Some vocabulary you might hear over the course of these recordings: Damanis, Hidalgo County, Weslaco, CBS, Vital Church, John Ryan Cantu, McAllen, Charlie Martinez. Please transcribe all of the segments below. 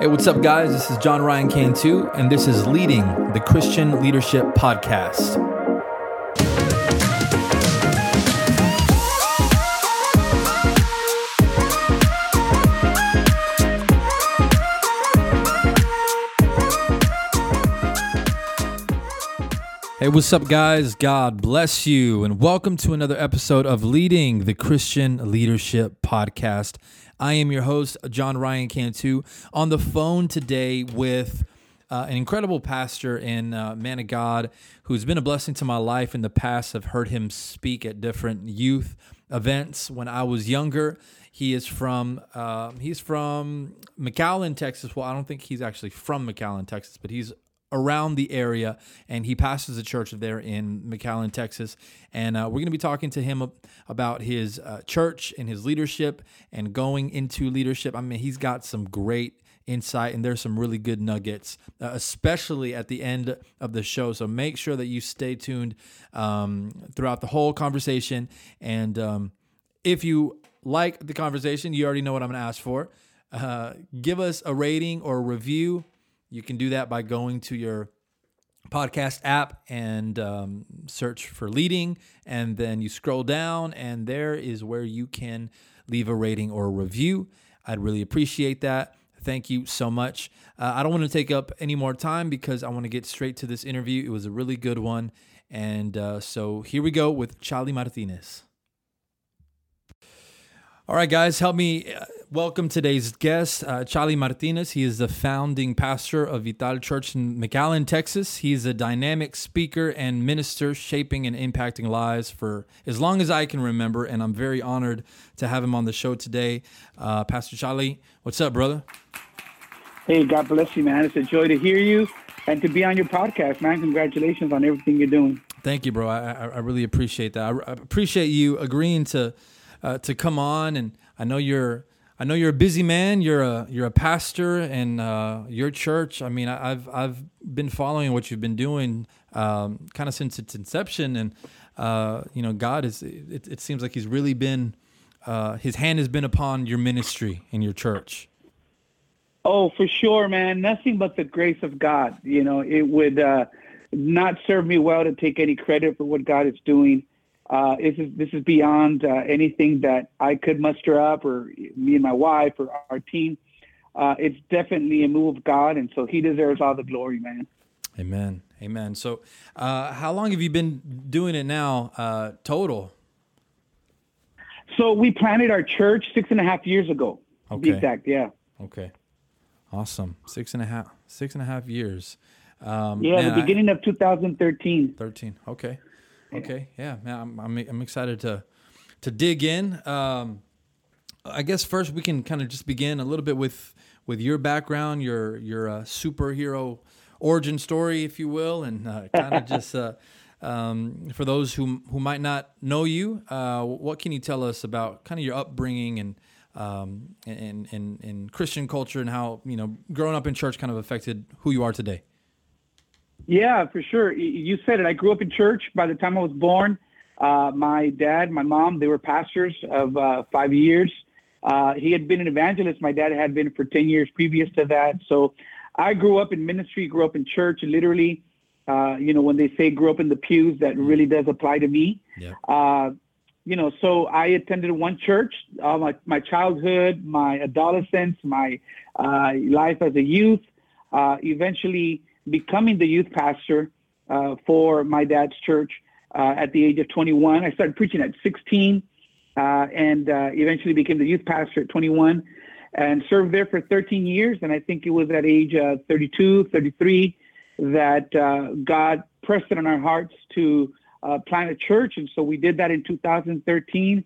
Hey, what's up, guys? This is John Ryan Cantu, and this is Leading, the Christian Leadership Podcast. Hey, what's up, guys? God bless you, and welcome to another episode of Leading, the Christian Leadership Podcast. I am your host, John Ryan Cantu, on the phone today with an incredible pastor and man of God who's been a blessing to my life in the past. I've heard him speak at different youth events when I was younger. He is from McAllen, Texas. Well, I don't think he's actually from McAllen, Texas, but he's around the area, and he pastors a church there in McAllen, Texas. And we're going to be talking to him about his church and his leadership and going into leadership. I mean, he's got some great insight, and there's some really good nuggets, especially at the end of the show. So make sure that you stay tuned throughout the whole conversation. And if you like the conversation, you already know what I'm going to ask for. Give us a rating or a review. You can do that by going to your podcast app and search for Leading, and then you scroll down, and there is where you can leave a rating or a review. I'd really appreciate that. Thank you so much. I don't want to take up any more time because I want to get straight to this interview. It was a really good one, and so here we go with Charlie Martinez. All right, guys, help me welcome today's guest, Charlie Martinez. He is the founding pastor of Vital Church in McAllen, Texas. He's a dynamic speaker and minister, shaping and impacting lives for as long as I can remember, and I'm very honored to have him on the show today. Pastor Charlie, what's up, brother? Hey, God bless you, man. It's a joy to hear you and to be on your podcast, man. Congratulations on everything you're doing. Thank you, bro. I really appreciate that. I appreciate you agreeing to come on, and I know you're a busy man. You're a pastor, and your church. I mean, I've been following what you've been doing, kind of since its inception, and God is. It seems like He's really been, His hand has been upon your ministry and your church. Oh, for sure, man. Nothing but the grace of God. You know, it would not serve me well to take any credit for what God is doing. This is beyond anything that I could muster up, or me and my wife, or our team. It's definitely a move of God, and so He deserves all the glory, man. Amen, amen. So, how long have you been doing it now, total? So we planted our church 6.5 years ago. Okay. To be exact, yeah. Okay. Awesome. 6.5 years. The beginning of 2013. 13. Okay. Okay, yeah, man, I'm excited to dig in. I guess first we can kind of just begin a little bit with your background, your superhero origin story, if you will, and kind of just for those who might not know you, what can you tell us about kind of your upbringing and Christian culture, and how growing up in church kind of affected who you are today? Yeah, for sure. You said it. I grew up in church. By the time I was born, my dad, my mom, they were pastors of 5 years. He had been an evangelist. My dad had been for 10 years previous to that. So I grew up in ministry, grew up in church. Literally, when they say grew up in the pews, that really does apply to me. Yeah. So I attended one church, my childhood, my adolescence, my life as a youth, eventually becoming the youth pastor for my dad's church at the age of 21. I started preaching at 16 and eventually became the youth pastor at 21 and served there for 13 years. And I think it was at age 32, 33 that God pressed it on our hearts to plant a church. And so we did that in 2013.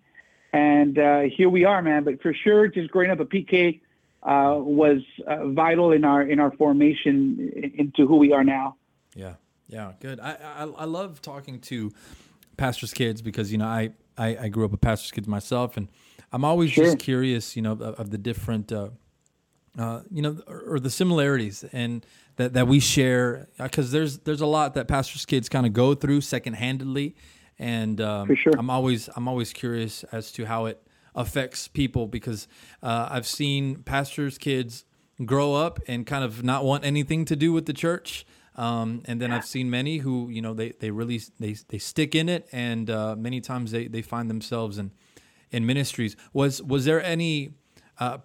And here we are, man. But for sure, just growing up a PK was vital in our formation into who we are now. Yeah, good. I love talking to pastors' kids because I grew up with pastors' kids myself, and I'm always just curious, of the different or the similarities and that we share, because there's a lot that pastors' kids kind of go through secondhandedly, and for sure. I'm always curious as to how it affects people, because I've seen pastors' kids grow up and kind of not want anything to do with the church. And then I've seen many who, you know, they really stick in it, and many times they find themselves in ministries. Was there any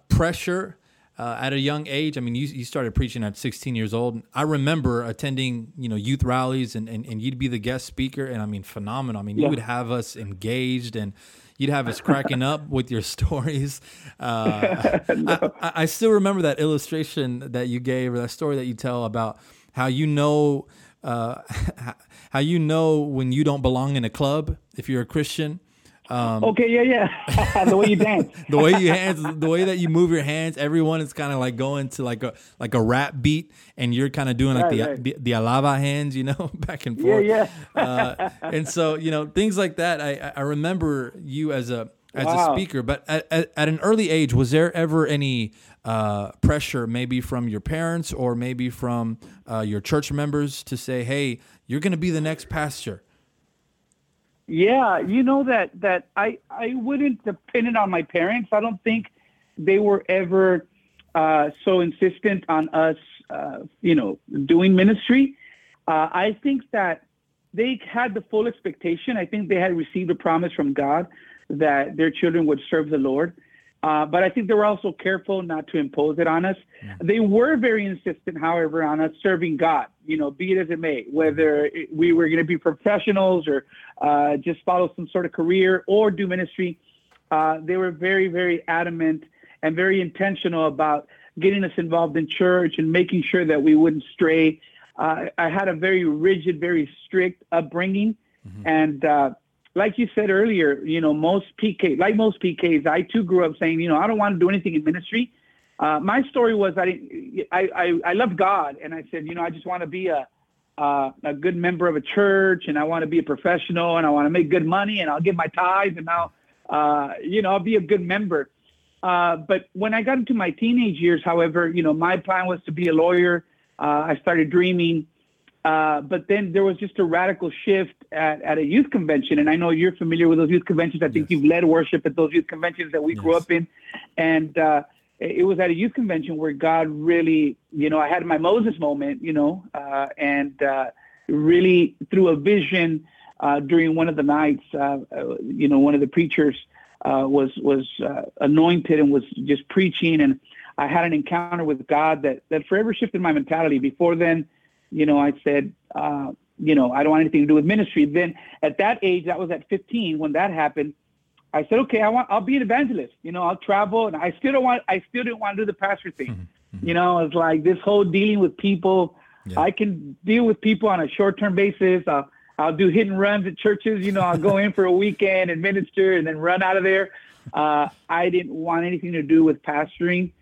pressure at a young age? I mean, you started preaching at 16 years old. I remember attending, you know, youth rallies, and you'd be the guest speaker, and I mean, phenomenal. I mean, you would have us engaged, and you'd have us cracking up with your stories. No. I still remember that illustration that you gave, or that story that you tell about how you know when you don't belong in a club if you're a Christian. The way you dance, the way that you move your hands. Everyone is kind of like going to like a rap beat, and you're kind of doing like the alava hands, you know, back and forth. And so, you know, things like that. I remember you as a speaker, but at an early age, was there ever any pressure, maybe from your parents or maybe from your church members, to say, "Hey, you're going to be the next pastor"? Yeah, you know, that I wouldn't depend it on my parents. I don't think they were ever so insistent on us, you know, doing ministry. I think that they had the full expectation. I think they had received a promise from God that their children would serve the Lord. But I think they were also careful not to impose it on us. Yeah. They were very insistent, however, on us serving God, you know, be it as it may, whether we were going to be professionals or just follow some sort of career or do ministry. They were very, very adamant and very intentional about getting us involved in church and making sure that we wouldn't stray. I had a very rigid, very strict upbringing. Mm-hmm. And, like you said earlier, you know, most PKs, I too grew up saying, you know, I don't want to do anything in ministry. My story was I loved God, and I said, you know, I just want to be a good member of a church, and I want to be a professional, and I want to make good money, and I'll give my tithes, and I'll be a good member. But when I got into my teenage years, however, you know, my plan was to be a lawyer. I started dreaming. But then there was just a radical shift at a youth convention. And I know you're familiar with those youth conventions. I think you've led worship at those youth conventions that we grew up in. And it was at a youth convention where God really, you know, I had my Moses moment, you know, and really through a vision during one of the nights, you know, one of the preachers was anointed and was just preaching. And I had an encounter with God that forever shifted my mentality. Before then, you know, I said, you know, I don't want anything to do with ministry. Then at that age, that was at 15 when that happened, I said, okay, I'll be an evangelist. You know, I'll travel. And I still didn't want to do the pastor thing. Mm-hmm. You know, it's like this whole dealing with people. Yeah. I can deal with people on a short-term basis. I'll do hit and runs at churches. You know, I'll go in for a weekend and minister and then run out of there. I didn't want anything to do with pastoring.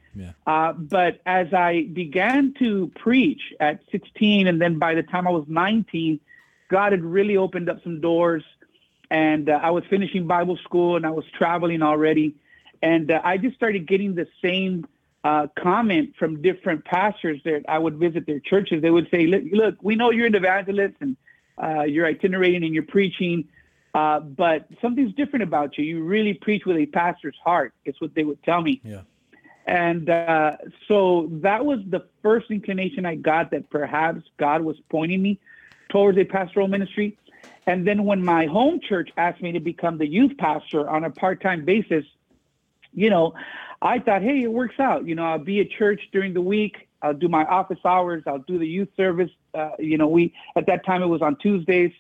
Yeah. But as I began to preach at 16, and then by the time I was 19, God had really opened up some doors, and I was finishing Bible school and I was traveling already. And I just started getting the same comment from different pastors that I would visit their churches. They would say, look, we know you're an evangelist and you're itinerating and you're preaching, but something's different about you. You really preach with a pastor's heart. It's what they would tell me. Yeah. And so that was the first inclination I got that perhaps God was pointing me towards a pastoral ministry. And then when my home church asked me to become the youth pastor on a part-time basis, you know, I thought, hey, it works out. You know, I'll be at church during the week. I'll do my office hours. I'll do the youth service. You know, at that time it was on Tuesdays.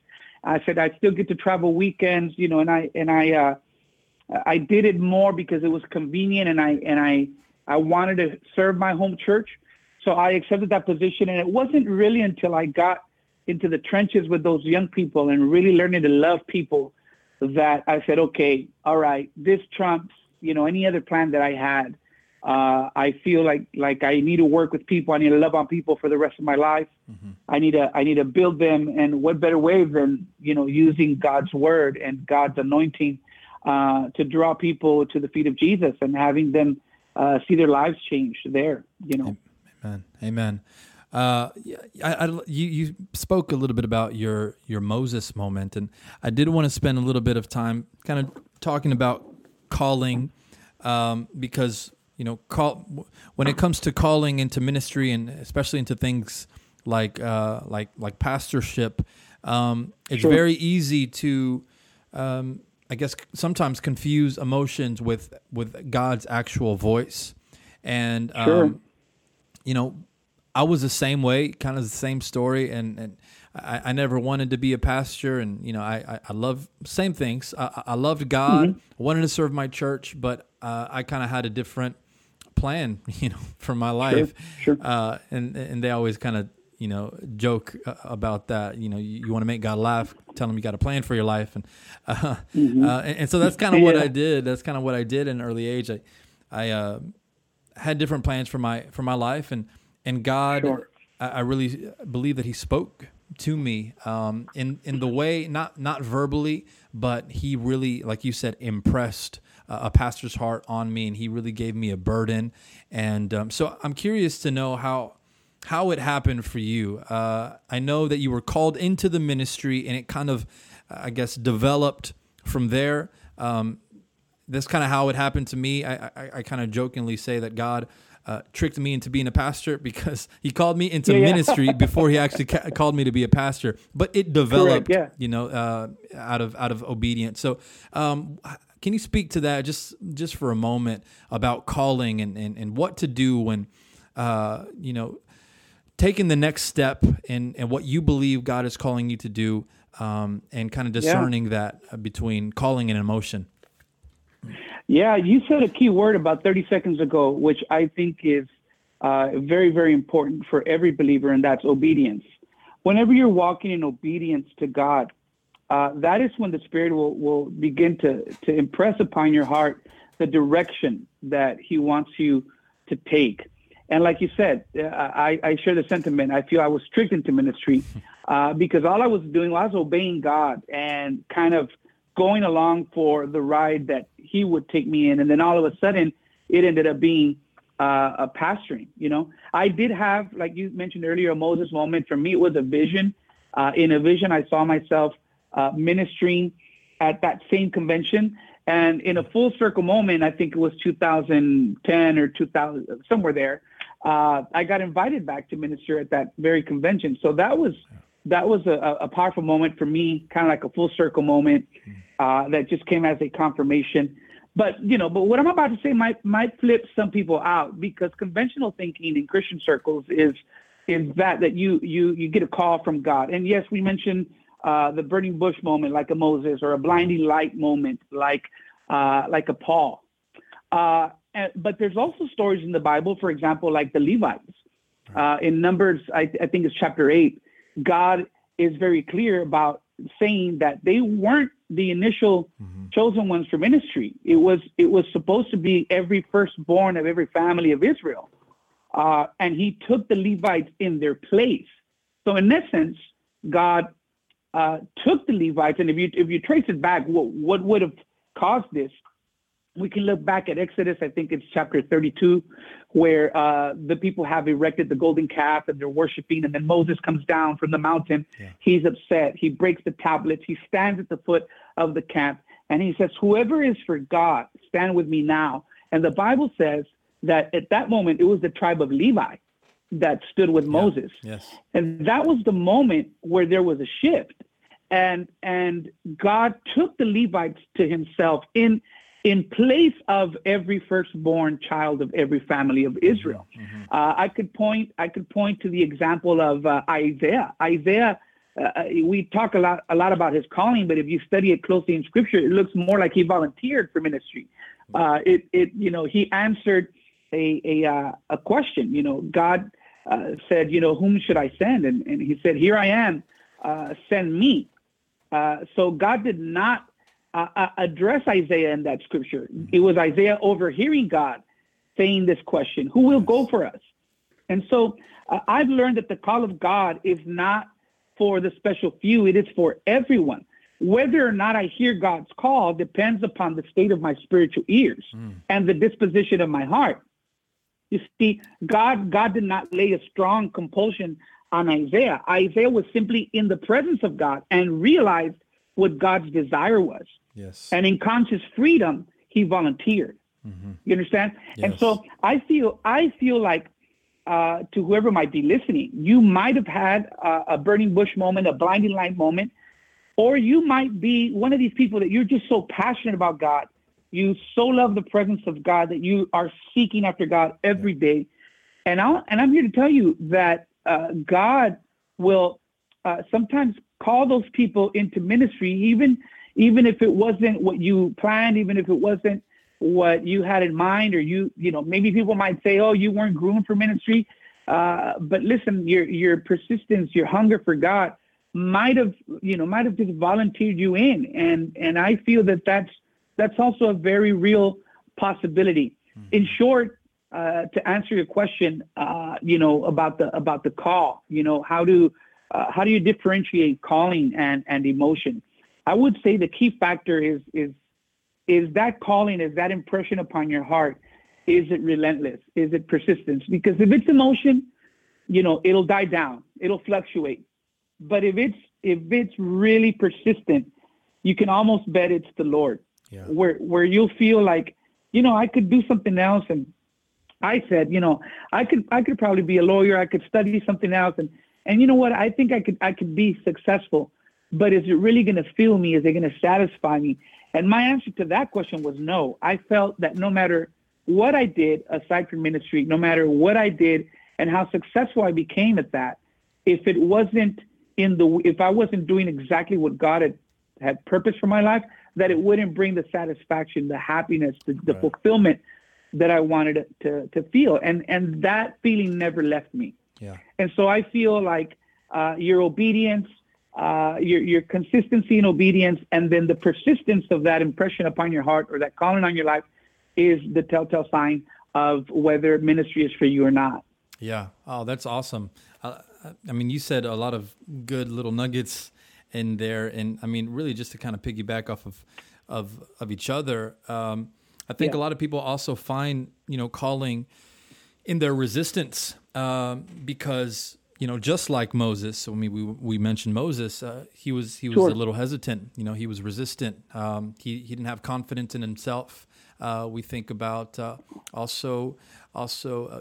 I said, I still get to travel weekends, you know, and I did it more because it was convenient, and I wanted to serve my home church. So I accepted that position. And it wasn't really until I got into the trenches with those young people and really learning to love people that I said, okay, all right, this trumps, you know, any other plan that I had. I feel like I need to work with people. I need to love on people for the rest of my life. Mm-hmm. I need to build them. And what better way than, you know, using God's word and God's anointing to draw people to the feet of Jesus and having them see their lives change there, you know. Amen. You spoke a little bit about your Moses moment, and I did want to spend a little bit of time kind of talking about calling, because you know, when it comes to calling into ministry, and especially into things like pastorship, it's sure. very easy to, I guess, sometimes confuse emotions with God's actual voice. And, sure. You know, I was the same way, kind of the same story. And I never wanted to be a pastor. And, you know, I love same things. I loved God, mm-hmm. I wanted to serve my church, but I kind of had a different plan, you know, for my life. Sure. And they always kind of, you know, joke about that. You know, you want to make God laugh, tell him you got a plan for your life. And mm-hmm. And so that's kind of what I did. That's kind of what I did in an early age. I had different plans for my life, and God, sure. I really believe that he spoke to me in the way, not verbally, but he really, like you said, impressed a pastor's heart on me, and he really gave me a burden. And so I'm curious to know how it happened for you. I know that you were called into the ministry, and it kind of, I guess, developed from there. That's kind of how it happened to me. I kind of jokingly say that God tricked me into being a pastor, because he called me into ministry before he actually called me to be a pastor. But it developed, you know, out of obedience. So can you speak to that just for a moment about calling and what to do when, you know, taking the next step and what you believe God is calling you to do, and kind of discerning that between calling and emotion? Yeah, you said a key word about 30 seconds ago, which I think is very, very important for every believer, and that's obedience. Whenever you're walking in obedience to God, that is when the Spirit will begin to impress upon your heart the direction that he wants you to take. And like you said, I share the sentiment. I feel I was tricked into ministry because all I was doing was obeying God and kind of going along for the ride that he would take me in. And then all of a sudden, it ended up being a pastoring, you know. I did have, like you mentioned earlier, a Moses moment. For me, it was a vision. In a vision, I saw myself ministering at that same convention. And in a full circle moment, I think it was 2010 or 2000, somewhere there, I got invited back to minister at that very convention. So that was a powerful moment for me, kind of like a full circle moment that just came as a confirmation. But, you know, but what I'm about to say might flip some people out, because conventional thinking in Christian circles is that you get a call from God. And yes, we mentioned the burning bush moment, like a Moses, or a blinding light moment, like a Paul. But there's also stories in the Bible, for example, like the Levites. In Numbers, I think it's chapter 8, God is very clear about saying that they weren't the initial chosen ones for ministry. It was supposed to be every firstborn of every family of Israel. And he took the Levites in their place. So in essence, God took the Levites. And if you trace it back, what would have caused this? We can look back at Exodus, I think it's chapter 32, where the people have erected the golden calf and they're worshiping. And then Moses comes down from the mountain. Yeah. He's upset. He breaks the tablets. He stands at the foot of the camp. And he says, whoever is for God, stand with me now. And the Bible says that at that moment, it was the tribe of Levi that stood with Moses. Yes. And that was the moment where there was a shift. And God took the Levites to himself in place of every firstborn child of every family of Israel. Mm-hmm. I could point to the example of Isaiah. Isaiah, we talk a lot about his calling, but if you study it closely in Scripture, it looks more like he volunteered for ministry. He answered a question. You know, God said, you know, whom should I send? And he said, here I am, send me. So God did not address Isaiah in that scripture. It was Isaiah overhearing God saying this question, who will go for us? And so I've learned that the call of God is not for the special few. It is for everyone. Whether or not I hear God's call depends upon the state of my spiritual ears and the disposition of my heart. You see, God did not lay a strong compulsion on Isaiah. Isaiah was simply in the presence of God and realized what God's desire was. Yes. And in conscious freedom, he volunteered. Mm-hmm. You understand? Yes. And so I feel like to whoever might be listening, you might have had a burning bush moment, a blinding light moment, or you might be one of these people that you're just so passionate about God. You so love the presence of God that you are seeking after God every day. And I'm here to tell you that God will sometimes call those people into ministry, even if it wasn't what you planned, even if it wasn't what you had in mind, or you know, maybe people might say, oh, you weren't groomed for ministry. But listen, your persistence, your hunger for God might have just volunteered you in. And I feel that that's also a very real possibility. Mm-hmm. In short, to answer your question, about the call, how do you differentiate calling and emotion? I would say the key factor is that calling, is that impression upon your heart? Is it relentless? Is it persistence? Because if it's emotion, it'll die down, it'll fluctuate. But if it's really persistent, you can almost bet it's the Lord. Yeah. Where you'll feel like, I could do something else. And I said, I could probably be a lawyer. I could study something else. And you know what? I think I could be successful, but is it really going to fill me? Is it going to satisfy me? And my answer to that question was no. I felt that no matter what I did aside from ministry, no matter what I did and how successful I became at that, if I wasn't doing exactly what God had purposed for my life, that it wouldn't bring the satisfaction, the happiness, the right. fulfillment that I wanted to feel. And that feeling never left me. Yeah. And so I feel like your obedience, your consistency in obedience, and then the persistence of that impression upon your heart or that calling on your life is the telltale sign of whether ministry is for you or not. Yeah. Oh, that's awesome. I mean, you said a lot of good little nuggets in there, and I mean, really, just to kind of piggyback off of each other, I think a lot of people also find calling in their resistance because just like Moses. I mean, we mentioned Moses. He was a little hesitant. He was resistant. He didn't have confidence in himself. We think about also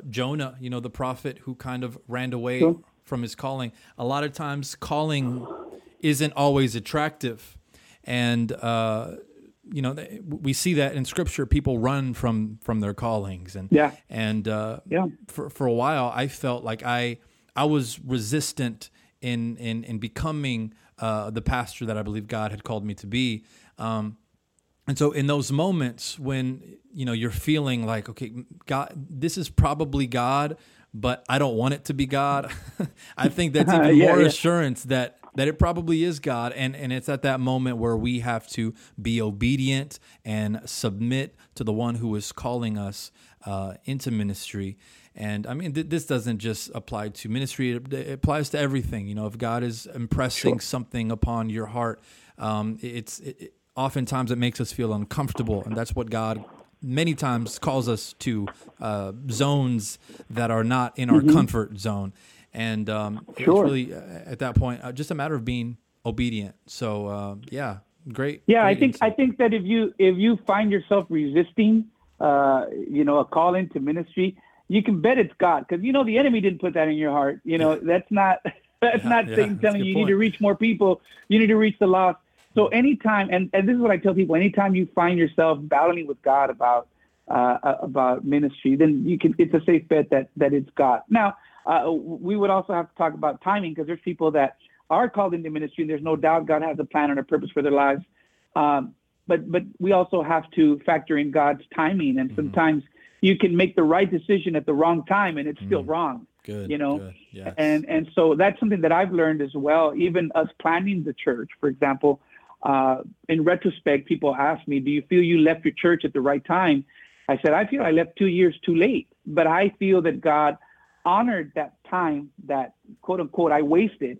Jonah, the prophet who kind of ran away from his calling. A lot of times, calling isn't always attractive. And, we see that in scripture, people run from their callings. And, for a while, I felt like I was resistant in becoming the pastor that I believe God had called me to be. And so in those moments when, you're feeling like, okay, God, this is probably God, but I don't want it to be God. I think that's even more assurance that it probably is God. And it's at that moment where we have to be obedient and submit to the one who is calling us into ministry. And I mean, this doesn't just apply to ministry. It applies to everything. If God is impressing something upon your heart, oftentimes it makes us feel uncomfortable. And that's what God many times calls us to, zones that are not in our comfort zone. And it's really, at that point, just a matter of being obedient. So, great. Yeah, great I think that if you find yourself resisting, a call into ministry, you can bet it's God, because the enemy didn't put that in your heart. That's not Satan telling you need to reach more people. You need to reach the lost. So anytime, and this is what I tell people: anytime you find yourself battling with God about ministry, then it's a safe bet that it's God. Now. We would also have to talk about timing, because there's people that are called into ministry, and there's no doubt God has a plan and a purpose for their lives. But we also have to factor in God's timing. And sometimes you can make the right decision at the wrong time, and it's still wrong. Good, good. Yes. And so that's something that I've learned as well. Even us planning the church, for example, in retrospect, people ask me, do you feel you left your church at the right time? I said, I feel I left 2 years too late, but I feel that God honored that time that, quote unquote, I wasted,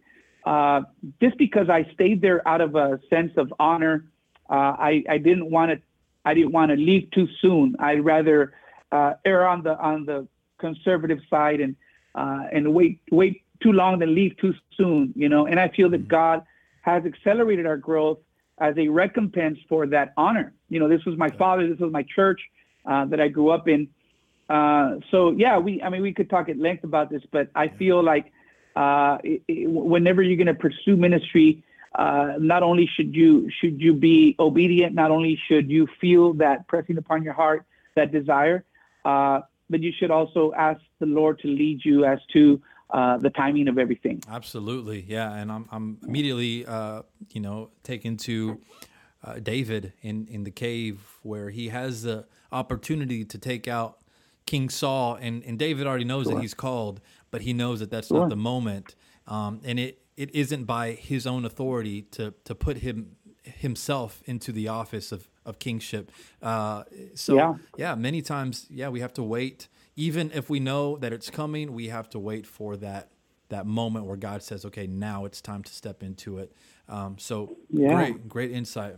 just because I stayed there out of a sense of honor. I didn't want to leave too soon. I'd rather err on the conservative side and wait too long than leave too soon. And I feel that God has accelerated our growth as a recompense for that honor. This was my father. This was my church. that I grew up in. So yeah, we could talk at length about this, but I feel like whenever you're going to pursue ministry, not only should you be obedient, not only should you feel that pressing upon your heart, that desire, but you should also ask the Lord to lead you as to the timing of everything. Absolutely, yeah. And I'm immediately, taken to David in the cave where he has the opportunity to take out King Saul, and David already knows that he's called, but he knows that that's not the moment, and it isn't by his own authority to put himself into the office of kingship. Many times, we have to wait. Even if we know that it's coming, we have to wait for that moment where God says, okay, now it's time to step into it. Great insight,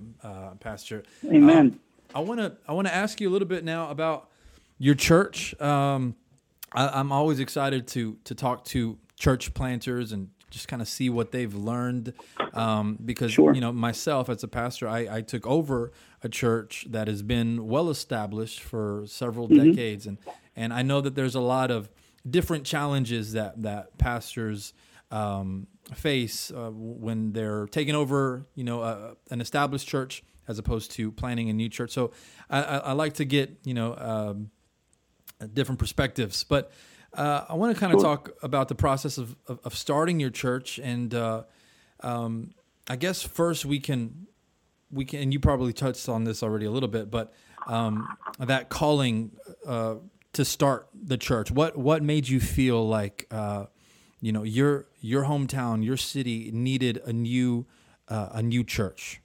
Pastor. Amen. I want to ask you a little bit now about your church. I'm always excited to talk to church planters and just kind of see what they've learned, because myself as a pastor, I took over a church that has been well established for several decades, and I know that there's a lot of different challenges that pastors face when they're taking over, an established church as opposed to planning a new church. So I like to get different perspectives, but. I want to kind of talk about the process of starting your church, and I guess first we can. And you probably touched on this already a little bit, but that calling to start the church. What made you feel like your hometown, your city needed a new church?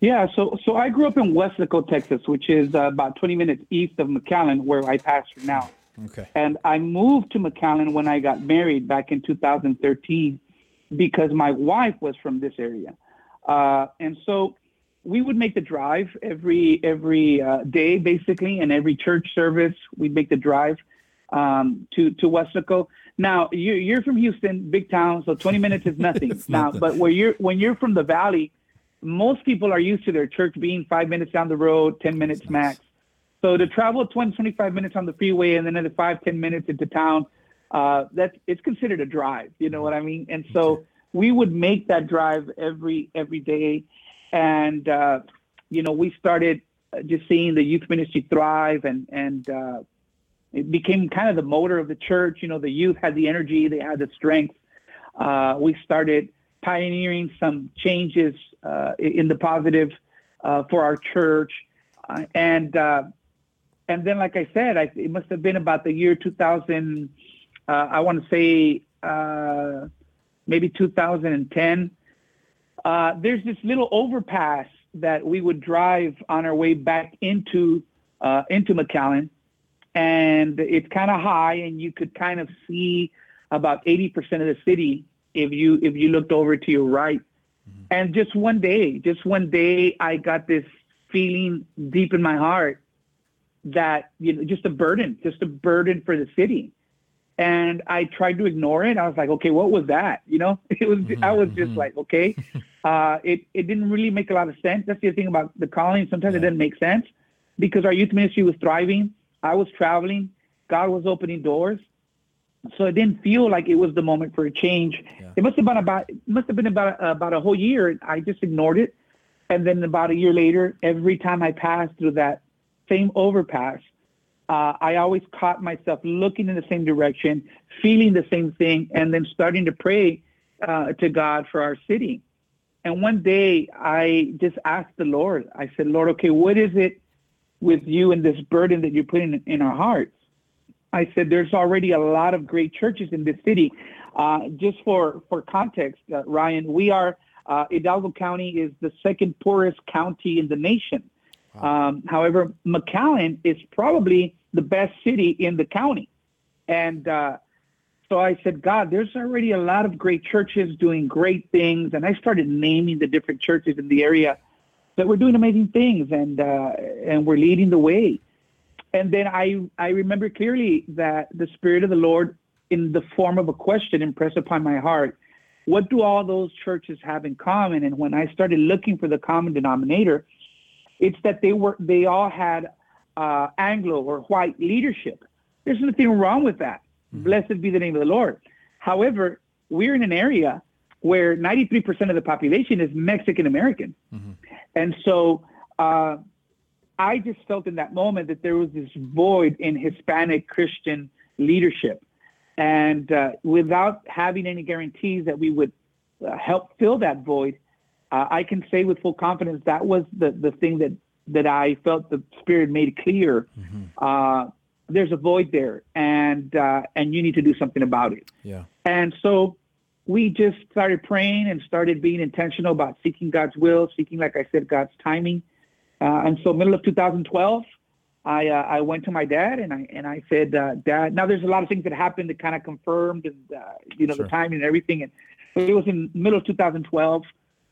Yeah, so I grew up in Weslaco, Texas, which is about 20 minutes east of McAllen, where I pastor now. Okay. And I moved to McAllen when I got married back in 2013 because my wife was from this area. And so we would make the drive every day, basically, and every church service, we'd make the drive to Weslaco. Now, you're from Houston, big town, so 20 minutes is nothing. But when you're from the Valley, most people are used to their church being 5 minutes down the road, 10 minutes max. So to travel 20, 25 minutes on the freeway and then another 5, 10 minutes into town, it's considered a drive. You know what I mean? And so we would make that drive every day. And, we started just seeing the youth ministry thrive, and it became kind of the motor of the church. The youth had the energy, they had the strength. We started pioneering some changes in the positive for our church. And then, like I said, it must have been about the year 2000, I want to say maybe 2010. There's this little overpass that we would drive on our way back into McAllen. And it's kind of high, and you could kind of see about 80% of the city if you looked over to your right. Mm-hmm. And just one day, I got this feeling deep in my heart that, just a burden for the city. And I tried to ignore it. I was like, okay, what was that? It was, I was just like, okay, it didn't really make a lot of sense. That's the thing about the calling. Sometimes it didn't make sense because our youth ministry was thriving. I was traveling. God was opening doors. So it didn't feel like it was the moment for a change. Yeah. It must've been about a whole year. I just ignored it. And then about a year later, every time I passed through that same overpass, I always caught myself looking in the same direction, feeling the same thing, and then starting to pray to God for our city. And one day I just asked the Lord, I said, Lord, okay, what is it with you and this burden that you're putting in our hearts? I said, there's already a lot of great churches in this city. Just for context, Ryan, we are... Hidalgo County is the second poorest county in the nation. Wow. However, McAllen is probably the best city in the county. And so I said, God, there's already a lot of great churches doing great things. And I started naming the different churches in the area that were doing amazing things and were leading the way. And then I remember clearly that the Spirit of the Lord, in the form of a question, impressed upon my heart, what do all those churches have in common? And when I started looking for the common denominator, it's that they all had Anglo or white leadership. There's nothing wrong with that. Mm-hmm. Blessed be the name of the Lord. However, we're in an area where 93% of the population is Mexican American. Mm-hmm. And so I just felt in that moment that there was this void in Hispanic Christian leadership. And without having any guarantees that we would help fill that void, I can say with full confidence that was the thing that I felt the Spirit made clear. Mm-hmm. There's a void there, and you need to do something about it. Yeah. And so we just started praying and started being intentional about seeking God's will, seeking, like I said, God's timing. And so middle of 2012, I went to my dad and I said, Dad, now there's a lot of things that happened that kind of confirmed and sure. the timing and everything. And it was in middle of 2012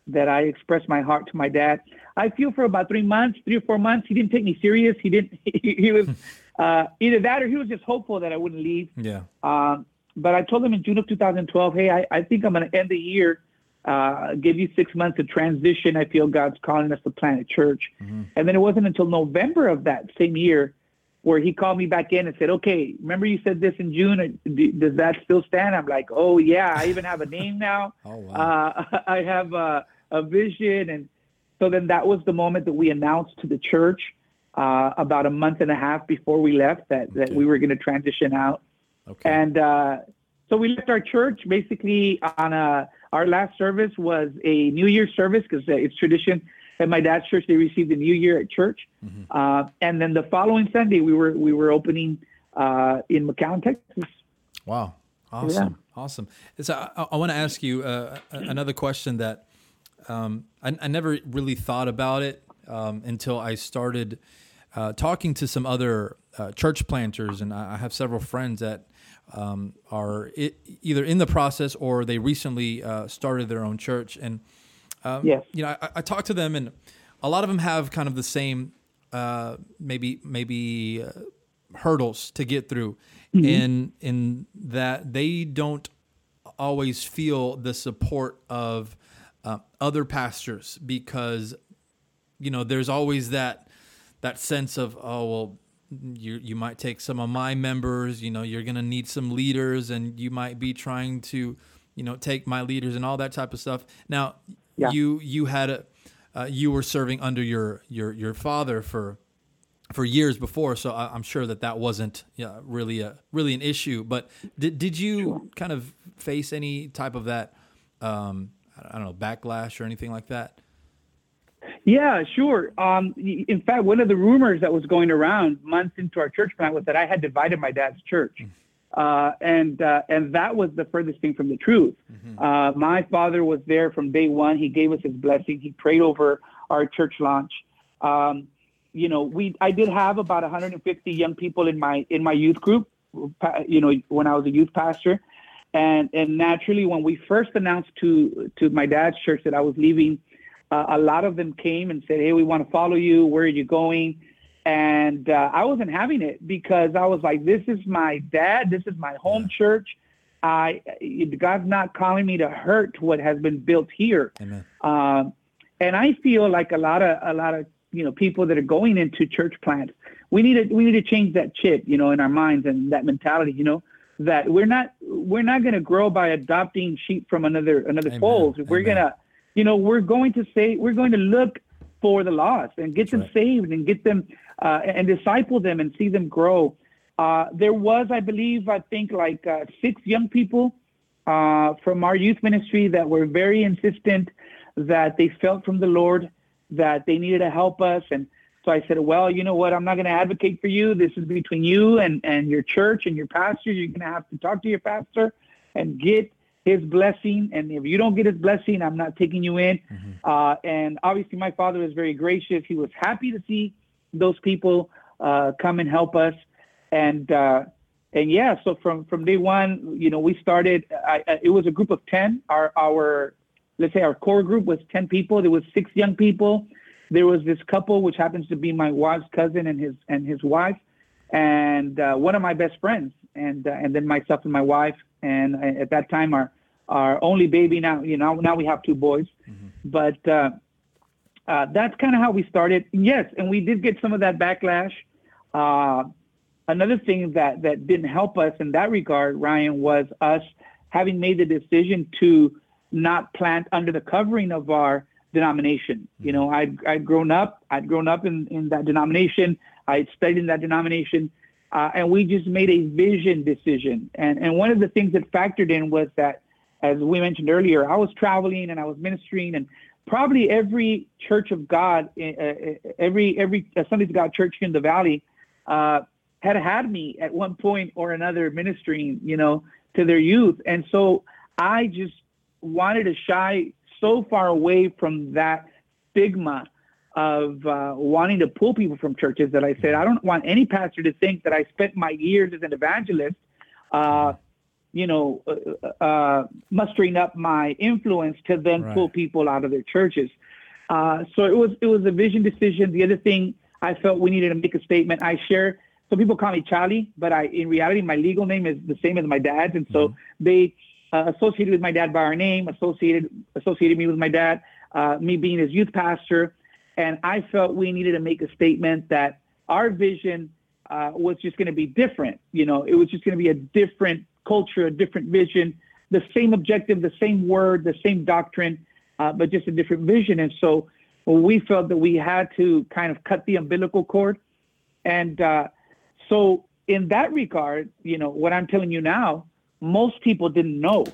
that I expressed my heart to my dad. I feel for about 3 or 4 months, he didn't take me serious. He didn't, he was either that or he was just hopeful that I wouldn't leave. Yeah. But I told him in June of 2012, hey, I think I'm going to end the year, give you 6 months to transition. I feel God's calling us to plant a church. Mm-hmm. And then it wasn't until November of that same year where he called me back in and said, okay, remember you said this in June, does that still stand? I'm like, oh yeah, I even have a name now. Oh, wow. I have a vision. And so then that was the moment that we announced to the church about a month and a half before we left that we were going to transition out. Okay. And so we left our church basically on our last service was a New Year's service because it's tradition at my dad's church. They received the New Year at church. Mm-hmm. And then the following Sunday we were opening in McAllen, Texas. Wow. Awesome. Yeah. Awesome. So I want to ask you another question that I never really thought about it until I started talking to some other church planters, and I have several friends that are either in the process or they recently started their own church. And yes. I talk to them, and a lot of them have kind of the same maybe hurdles to get through, mm-hmm. in that they don't always feel the support of other pastors because there's always that sense of, oh well, you might take some of my members, you're going to need some leaders, and you might be trying to, take my leaders and all that type of stuff. Now, yeah. you had you were serving under your father for years before, so I'm sure that wasn't really an issue. But did you sure. kind of face any type of that, I don't know, backlash or anything like that? Yeah, sure. In fact, one of the rumors that was going around months into our church plan was that I had divided my dad's church. And that was the furthest thing from the truth. Mm-hmm. My father was there from day one. He gave us his blessing. He prayed over our church launch. I did have about 150 young people in my youth group, when I was a youth pastor. And naturally, when we first announced to my dad's church that I was leaving, a lot of them came and said, hey, we want to follow you. Where are you going? And I wasn't having it because I was like, this is my dad. This is my home yeah. church. God's not calling me to hurt what has been built here. Amen. And I feel like a lot of people that are going into church plants, we need to change that chip, in our minds and that mentality, that we're not going to grow by adopting sheep from another Amen. Fold. We're going to. We're going to look for the lost and get them right. saved and get them and disciple them and see them grow. There was, I think 6 young people from our youth ministry that were very insistent that they felt from the Lord that they needed to help us. And so I said, well, you know what? I'm not going to advocate for you. This is between you and your church and your pastor. You're going to have to talk to your pastor and get his blessing, and if you don't get his blessing, I'm not taking you in. Mm-hmm. And obviously my father was very gracious. He was happy to see those people come and help us. And yeah, so from day one, we started, it was a group of 10. Our core group was 10 people. There was 6 young people. There was this couple, which happens to be my wife's cousin and his wife, and one of my best friends, and then myself and my wife. And at that time, our only baby, now we have 2 boys, mm-hmm. but that's kind of how we started. Yes, and we did get some of that backlash. Another thing that didn't help us in that regard, Ryan, was us having made the decision to not plant under the covering of our denomination. You know, I'd grown up in that denomination. I'd studied in that denomination, and we just made a vision decision. And one of the things that factored in was that, as we mentioned earlier, I was traveling and I was ministering, and probably every Church of God, every Assemblies of God church in the Valley, had me at one point or another ministering, you know, to their youth. And so I just wanted to shy so far away from that stigma of wanting to pull people from churches that I said, I don't want any pastor to think that I spent my years as an evangelist, mustering up my influence to then pull people out of their churches. So it was a vision decision. The other thing, I felt we needed to make a statement. I share, some people call me Charlie, but in reality, my legal name is the same as my dad's. And so they associated with my dad by our name, associated me with my dad, me being his youth pastor. And I felt we needed to make a statement that our vision was just going to be different. You know, it was just going to be a different culture, a different vision, the same objective, the same word, the same doctrine, but just a different vision. And so we felt that we had to kind of cut the umbilical cord. And so in that regard, you know, what I'm telling you now, most people didn't know.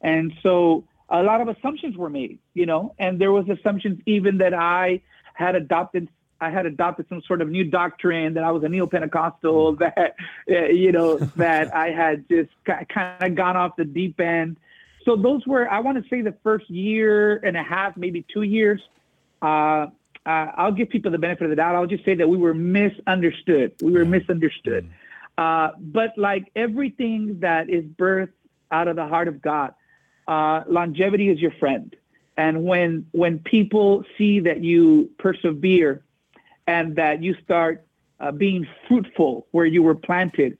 And so a lot of assumptions were made, you know, and there was assumptions even that I had adopted some sort of new doctrine, that I was a neo-Pentecostal, that, that I had just kind of gone off the deep end. So those were, I want to say, the first year and a half, maybe 2 years. I'll give people the benefit of the doubt. I'll just say that we were misunderstood. But like everything that is birthed out of the heart of God, longevity is your friend. And when people see that you persevere and that you start being fruitful where you were planted,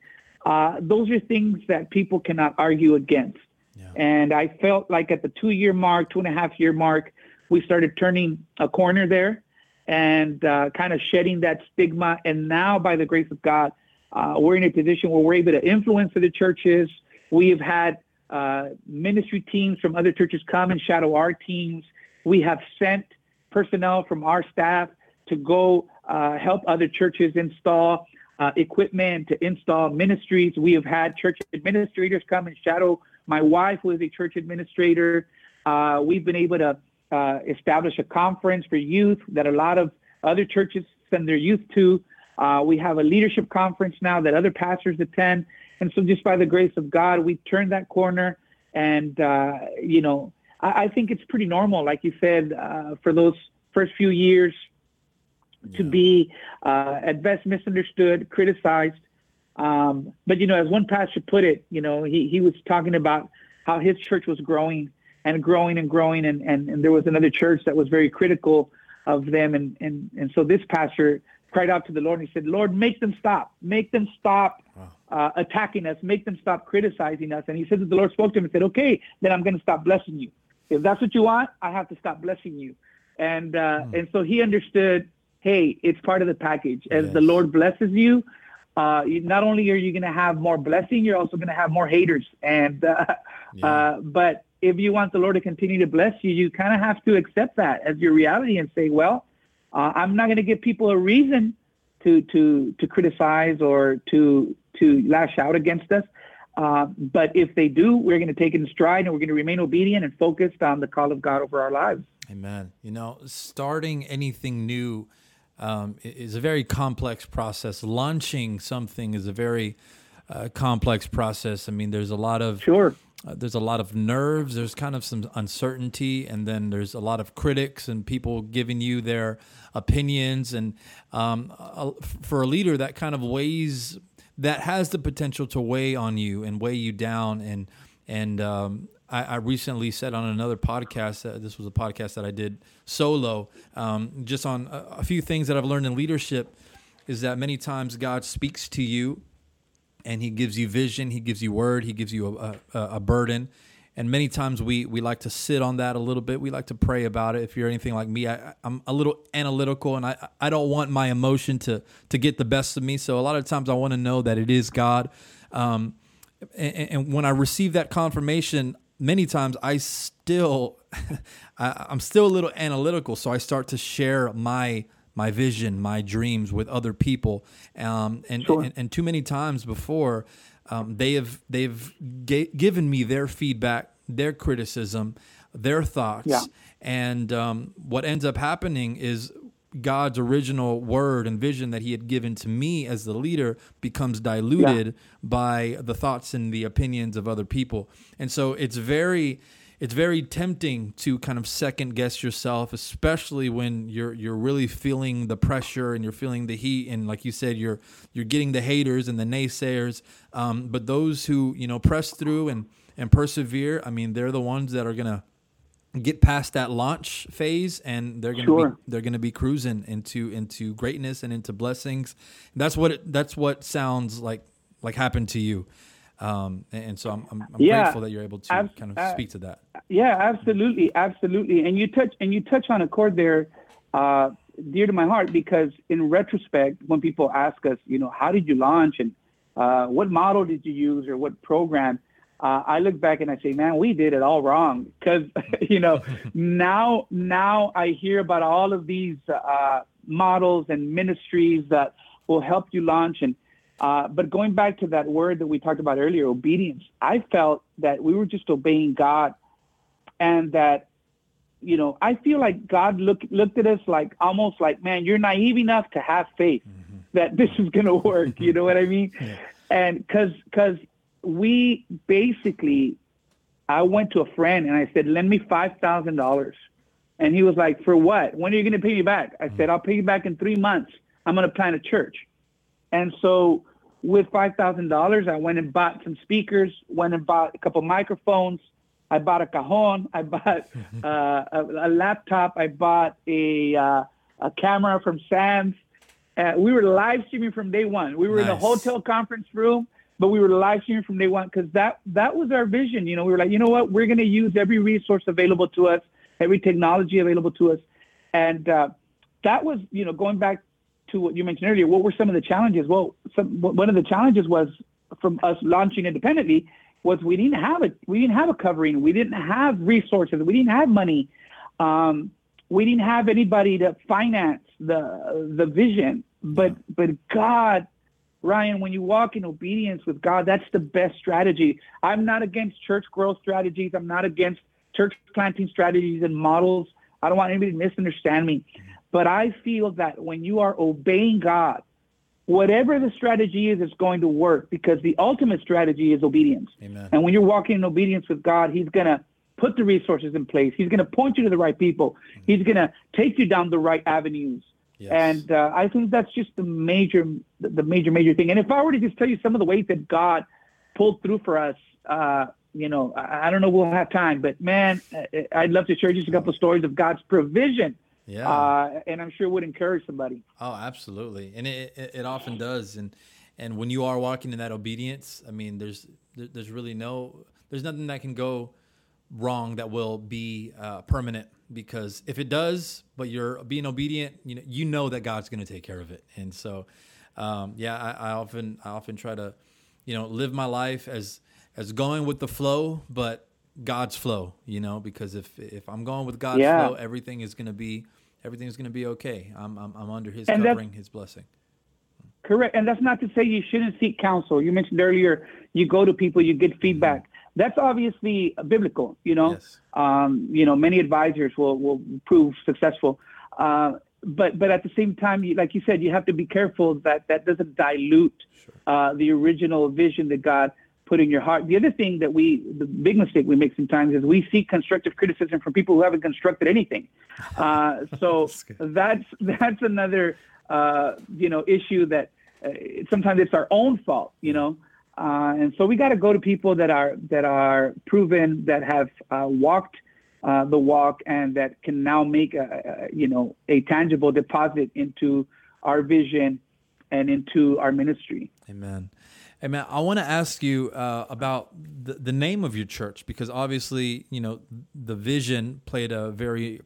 those are things that people cannot argue against. Yeah. And I felt like at the 2.5 year mark, we started turning a corner there and kind of shedding that stigma. And now, by the grace of God, we're in a position where we're able to influence other churches. We have had ministry teams from other churches come and shadow our teams. We have sent personnel from our staff to go help other churches install equipment, to install ministries. We have had church administrators come and shadow my wife, who is a church administrator. We've been able to establish a conference for youth that a lot of other churches send their youth to. We have a leadership conference now that other pastors attend. And so just by the grace of God, we turned that corner. And, I think it's pretty normal, like you said, for those first few years to be at best misunderstood, criticized. But, you know, as one pastor put it, you know, he was talking about how his church was growing. And there was another church that was very critical of them. And so this pastor cried out to the Lord, and he said, Lord, make them stop attacking us, make them stop criticizing us. And he said that the Lord spoke to him and said, okay, then I'm going to stop blessing you. If that's what you want, I have to stop blessing you. And and so he understood, hey, it's part of the package. As the Lord blesses you, not only are you going to have more blessing, you're also going to have more haters. And but if you want the Lord to continue to bless you, you kind of have to accept that as your reality and say, well, I'm not going to give people a reason to criticize or to lash out against us. But if they do, we're going to take it in stride, and we're going to remain obedient and focused on the call of God over our lives. Amen. You know, starting anything new is a very complex process. Launching something is a very complex process. I mean, there's a lot of there's a lot of nerves, there's kind of some uncertainty, and then there's a lot of critics and people giving you their opinions. And for a leader, that kind of weighs, that has the potential to weigh on you and weigh you down. I recently said on another podcast, this was a podcast that I did solo, just on a few things that I've learned in leadership, is that many times God speaks to you, and he gives you vision, he gives you word, he gives you a burden. And many times we like to sit on that a little bit. We like to pray about it. If you're anything like me, I'm a little analytical, and I don't want my emotion to get the best of me. So a lot of times I want to know that it is God. And when I receive that confirmation, many times I still, I'm still a little analytical. So I start to share my vision, my dreams with other people. And too many times before, they've given me their feedback, their criticism, their thoughts, and what ends up happening is God's original word and vision that He had given to me as the leader becomes diluted by the thoughts and the opinions of other people, and so it's very tempting to kind of second guess yourself, especially when you're really feeling the pressure and you're feeling the heat, and like you said, you're getting the haters and the naysayers. But those who press through and persevere, I mean, they're the ones that are gonna get past that launch phase, and they're gonna be cruising into greatness and into blessings. That's what sounds like happened to you. And so I'm grateful that you're able to kind of speak to that. Yeah, absolutely. Absolutely. And you touch on a chord there, dear to my heart, because in retrospect, when people ask us, how did you launch and, what model did you use or what program? I look back and I say, man, we did it all wrong. Cause now I hear about all of these, models and ministries that will help you launch. And, but going back to that word that we talked about earlier, obedience, I felt that we were just obeying God, and that, I feel like God looked at us like, almost like, man, you're naive enough to have faith that this is going to work. You know what I mean? Yeah. And cause we basically, I went to a friend and I said, lend me $5,000. And he was like, for what? When are you going to pay me back? I said, I'll pay you back in 3 months. I'm going to plant a church. And so with $5,000, I went and bought some speakers, went and bought a couple microphones. I bought a cajon. I bought a laptop. I bought a camera from Sam's. We were live streaming from day one. We were in a hotel conference room, but we were live streaming from day one because that was our vision. We were like, you know what? We're going to use every resource available to us, every technology available to us. And that was, going back to what you mentioned earlier, what were some of the challenges? Well, one of the challenges was from us launching independently was we didn't have a covering. We didn't have resources. We didn't have money. We didn't have anybody to finance the vision. But God, Ryan, when you walk in obedience with God, that's the best strategy. I'm not against church growth strategies. I'm not against church planting strategies and models. I don't want anybody to misunderstand me. But I feel that when you are obeying God, whatever the strategy is, it's going to work because the ultimate strategy is obedience. Amen. And when you're walking in obedience with God, He's going to put the resources in place. He's going to point you to the right people. Mm-hmm. He's going to take you down the right avenues. Yes. And I think that's just the major thing. And if I were to just tell you some of the ways that God pulled through for us, I don't know if we'll have time, but man, I'd love to share just a couple of stories of God's provision. Yeah, and I'm sure it would encourage somebody. Oh, absolutely, and it often does. And when you are walking in that obedience, I mean, there's nothing that can go wrong that will be permanent. Because if it does, but you're being obedient, you know that God's going to take care of it. And so, I often try to, live my life as going with the flow, but God's flow, because if I'm going with God's flow, everything's going to be okay. I'm under His covering, His blessing. Correct. And that's not to say you shouldn't seek counsel. You mentioned earlier, you go to people, you get feedback. That's obviously biblical, Yes. Many advisors will prove successful. But at the same time, like you said, you have to be careful that doesn't dilute the original vision that God put in your heart. The other thing the big mistake we make sometimes is we seek constructive criticism from people who haven't constructed anything. So that's another, issue that sometimes it's our own fault, And so we got to go to people that are proven, that have walked the walk, and that can now make a tangible deposit into our vision and into our ministry. Amen. Hey, Matt, I want to ask you about the name of your church, because obviously, you know, the vision played a very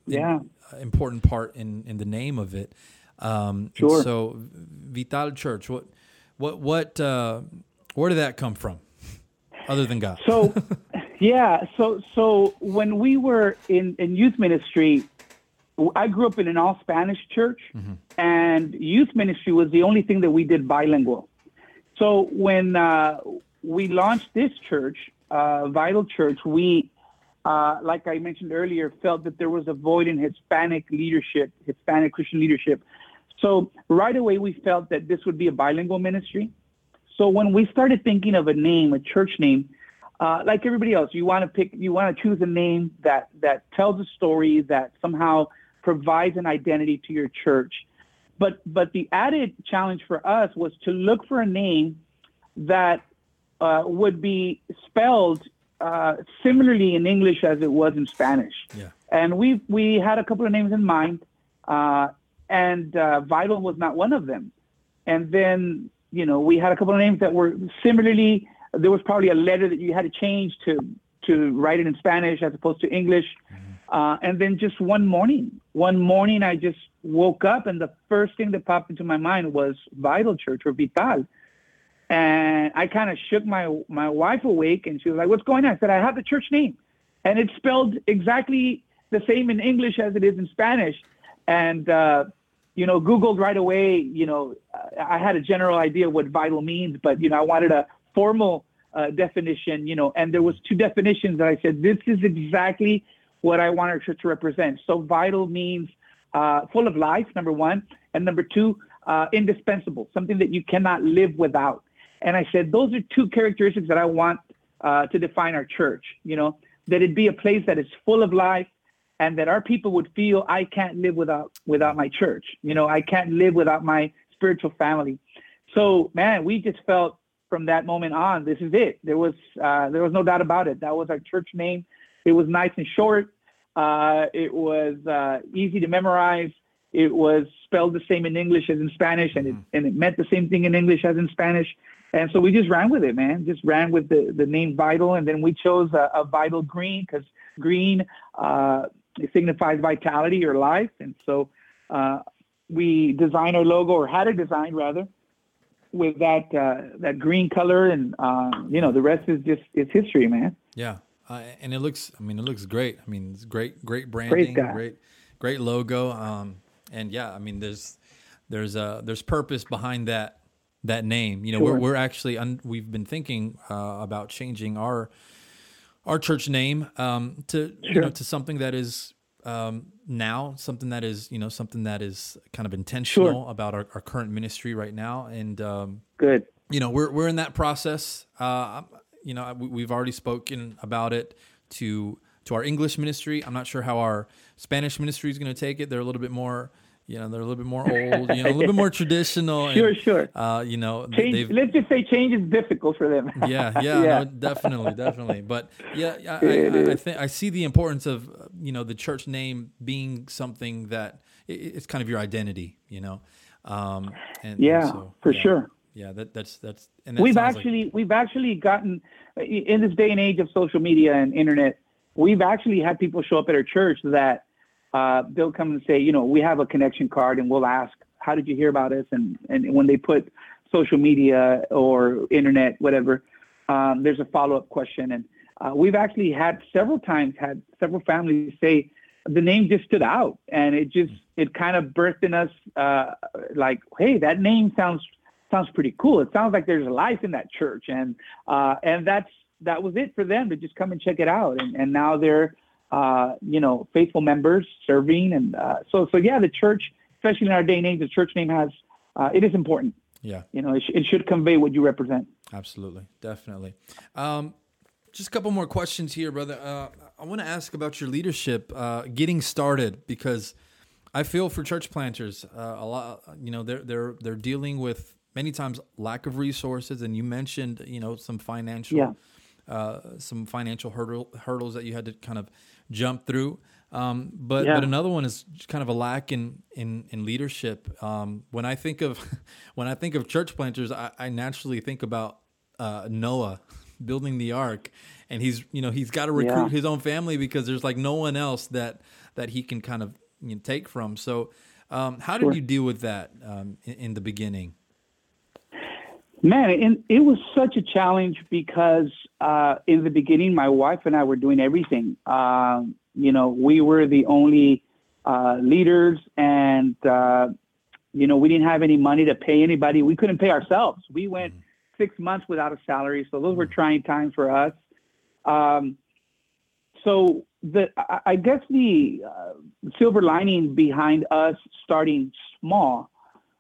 important part in the name of it. Sure. So, Vital Church, where did that come from, other than God? So, so when we were in youth ministry, I grew up in an all-Spanish church, mm-hmm. and youth ministry was the only thing that we did bilingual. So when we launched this church, Vital Church, we, like I mentioned earlier, felt that there was a void in Hispanic leadership, Hispanic Christian leadership. So right away, we felt that this would be a bilingual ministry. So when we started thinking of a name, a church name, like everybody else, you want to choose a name that tells a story, that somehow provides an identity to your church. But the added challenge for us was to look for a name that would be spelled similarly in English as it was in Spanish. Yeah. And we had a couple of names in mind, and Vital was not one of them. And then, you know, we had a couple of names that were similarly. There was probably a letter that you had to change to write it in Spanish as opposed to English. Mm-hmm. And then just one morning I just woke up, and the first thing that popped into my mind was Vital Church, or Vital. And I kind of shook my wife awake, and she was like, "What's going on?" I said, "I have the church name, and it's spelled exactly the same in English as it is in Spanish." And, you know, Googled right away. You know, I had a general idea what Vital means, but, you know, I wanted a formal definition, you know, and there was two definitions that I said, this is exactly what I want our church to represent. So Vital means full of life, number one, and number two, indispensable, something that you cannot live without. And I said, those are two characteristics that I want to define our church, you know, that it be a place that is full of life, and that our people would feel, I can't live without my church, you know, I can't live without my spiritual family. So, man, we just felt, from that moment on, this is it. There was no doubt about it. That was our church name. It was nice and short. It was easy to memorize. It was spelled the same in English as in Spanish, and it meant the same thing in English as in Spanish. And so we just ran with it, man. Just ran with the name Vital, and then we chose a vital green, because green it signifies vitality or life. And so we designed our logo, or had it designed rather, with that green color, and you know, the rest is just, it's history, man. Yeah, and it looks great. I mean, it's great branding, great logo, and yeah, I mean, there's purpose behind that name. You know, sure. we're actually we've been thinking about changing our church name to sure. you know, to something that is. Now, something that is kind of intentional sure. about our current ministry right now. And, good, you know, we're in that process. You know, we've already spoken about it to our English ministry. I'm not sure how our Spanish ministry is going to take it. They're a little bit more, you know, they're a little bit more old, you know, a little bit more traditional. Sure, and, sure. You know, change, let's just say change is difficult for them. Yeah, yeah. No, definitely. But yeah, I think I see the importance of, you know, the church name being something that it's kind of your identity, you know. Sure. Yeah, that's. And that we've actually gotten, in this day and age of social media and internet, we've actually had people show up at our church that. They'll come and say, you know, we have a connection card, and we'll ask, how did you hear about us? And when they put social media or internet, whatever, there's a follow-up question. And we've actually had several families say the name just stood out, and it kind of birthed in us like, hey, that name sounds pretty cool. It sounds like there's life in that church. And that was it for them, to just come and check it out. And now they're, you know, faithful members serving. And so yeah, the church, especially in our day and age, the church name has, it is important. Yeah. You know, it should convey what you represent. Absolutely. Definitely. Just a couple more questions here, brother. I want to ask about your leadership, getting started, because I feel for church planters a lot, you know, they're dealing with many times lack of resources. And you mentioned, you know, some financial hurdles that you had to kind of jump through. But another one is kind of a lack in leadership. When I think of church planters, I naturally think about Noah building the ark, and he's got to recruit his own family because there's like no one else that he can kind of take from. So how did you deal with that in the beginning? Man, it was such a challenge because in the beginning, my wife and I were doing everything. We were the only leaders, and we didn't have any money to pay anybody. We couldn't pay ourselves. We went 6 months without a salary, so those were trying times for us. So I guess the silver lining behind us starting small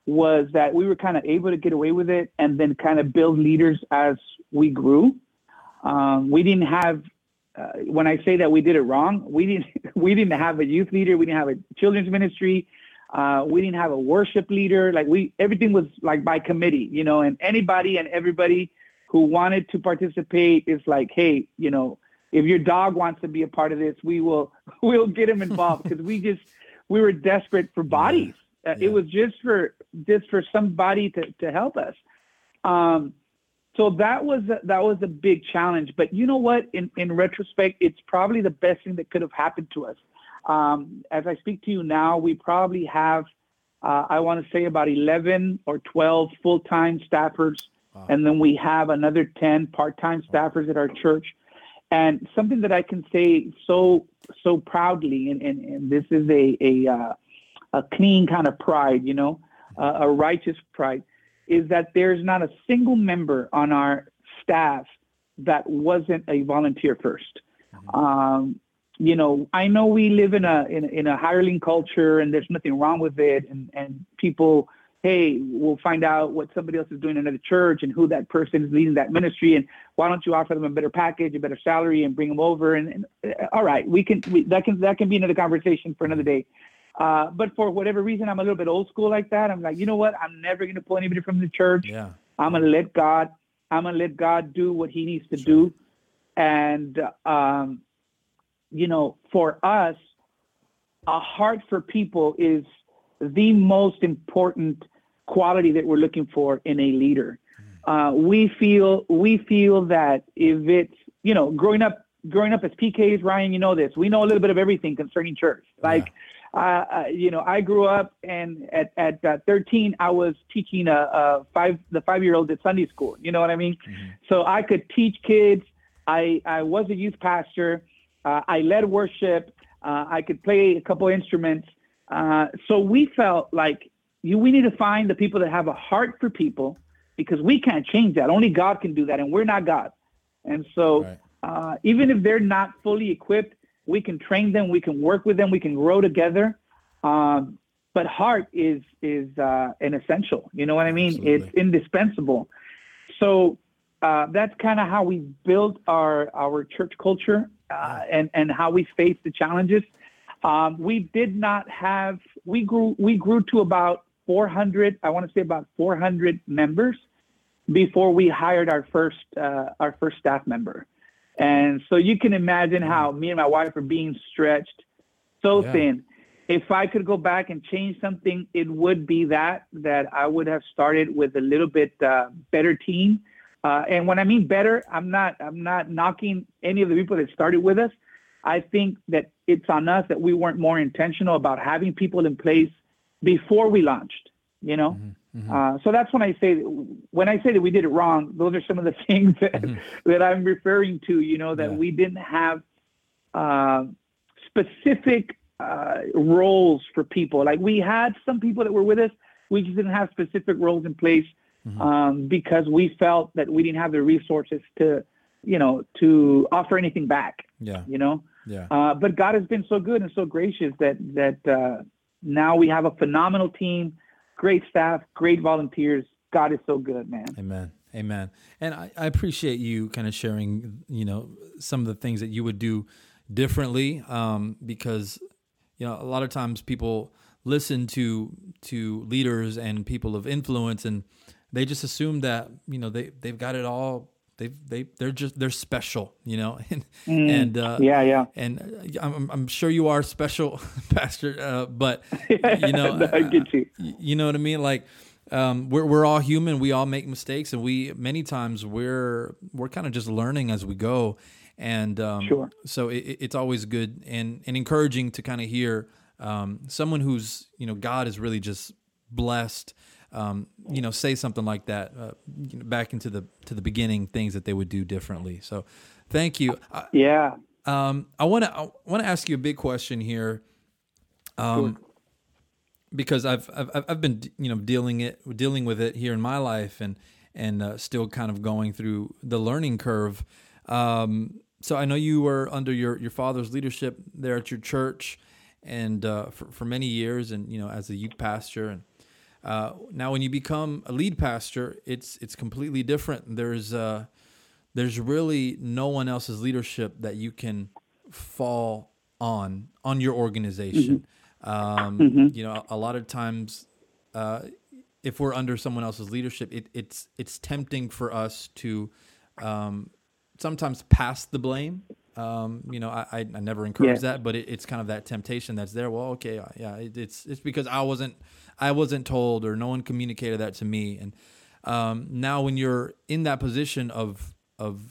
was that we were kind of able to get away with it and then kind of build leaders as we grew. We didn't have, when I say that we did it wrong, we didn't have a youth leader. We didn't have a children's ministry. We didn't have a worship leader. Like everything was like by committee, and anybody and everybody who wanted to participate is like, hey, if your dog wants to be a part of this, we'll get him involved because we were desperate for bodies. It was just for somebody to help us. So that was a big challenge. But you know what? In retrospect, it's probably the best thing that could have happened to us. As I speak to you now, we probably have, I want to say about 11 or 12 full-time staffers. Wow. And then we have another 10 part-time staffers at our church. And something that I can say so proudly, and this is a clean kind of pride, a righteous pride, is that there's not a single member on our staff that wasn't a volunteer first. Mm-hmm. I know we live in a hireling culture, and there's nothing wrong with it. And people, hey, we'll find out what somebody else is doing in another church and who that person is leading that ministry, and why don't you offer them a better package, a better salary, and bring them over? And all right, that can be another conversation for another day. But for whatever reason, I'm a little bit old school like that. I'm like, you know what? I'm never going to pull anybody from the church. Yeah. I'm going to let God do what he needs to do. And, for us, a heart for people is the most important quality that we're looking for in a leader. We feel that if it's, growing up as PKs, Ryan, you know this, we know a little bit of everything concerning church. Like, I grew up, and at 13, I was teaching the 5-year-old at Sunday school. You know what I mean? Mm-hmm. So I could teach kids. I was a youth pastor. I led worship. I could play a couple instruments. So we felt like we need to find the people that have a heart for people, because we can't change that. Only God can do that, and we're not God. And so even if they're not fully equipped, we can train them. We can work with them. We can grow together. But heart is an essential. You know what I mean? Absolutely. It's indispensable. So that's kind of how we built our church culture and how we faced the challenges. We grew to about 400. I want to say about 400 members before we hired our first staff member. And so you can imagine how me and my wife are being stretched so thin. If I could go back and change something, it would be that I would have started with a little bit better team. And when I mean better, I'm not knocking any of the people that started with us. I think that it's on us that we weren't more intentional about having people in place before we launched, Mm-hmm. So that's when I say that we did it wrong, those are some of the things that I'm referring to, we didn't have specific roles for people. Like we had some people that were with us, we just didn't have specific roles in place because we felt that we didn't have the resources to offer anything back, But God has been so good and so gracious that now we have a phenomenal team. Great staff, great volunteers. God is so good, man. Amen. And I appreciate you kind of sharing, some of the things that you would do differently, because, a lot of times people listen to leaders and people of influence, and they just assume that, they've got it all. They're special, and I'm sure you are special, Pastor, but I get you. You know what I mean? Like, We're all human. We all make mistakes, and many times we're kind of just learning as we go. And sure. So it's always good and encouraging to kind of hear someone who's, God is really just blessed, say something like that, back into the beginning, things that they would do differently. So thank you. Yeah. I want to ask you a big question here. Sure. Because I've been dealing with it here in my life and still kind of going through the learning curve. So I know you were under your father's leadership there at your church and for many years, and as a youth pastor. And now when you become a lead pastor, it's completely different. There's really no one else's leadership that you can fall on your organization. Mm-hmm. A lot of times, if we're under someone else's leadership, it's tempting for us to sometimes pass the blame. I never encourage that, but it's kind of that temptation that's there. Well, okay, yeah, it's because I wasn't told, or no one communicated that to me. And now, when you're in that position of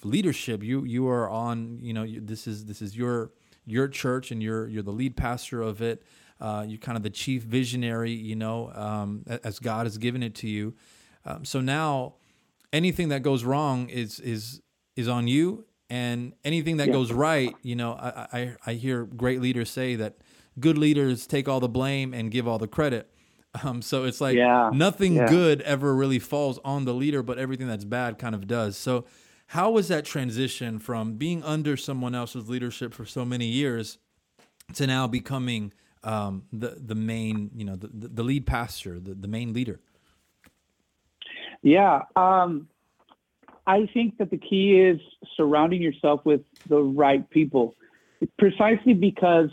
leadership, you are on. This is your church, and you're the lead pastor of it. You're kind of the chief visionary, as God has given it to you. So now anything that goes wrong is on you, and anything that goes right, I hear great leaders say that good leaders take all the blame and give all the credit. So it's like nothing good ever really falls on the leader, but everything that's bad kind of does. So how was that transition from being under someone else's leadership for so many years to now becoming the main, the lead pastor, the main leader? Yeah. I think that the key is surrounding yourself with the right people, precisely because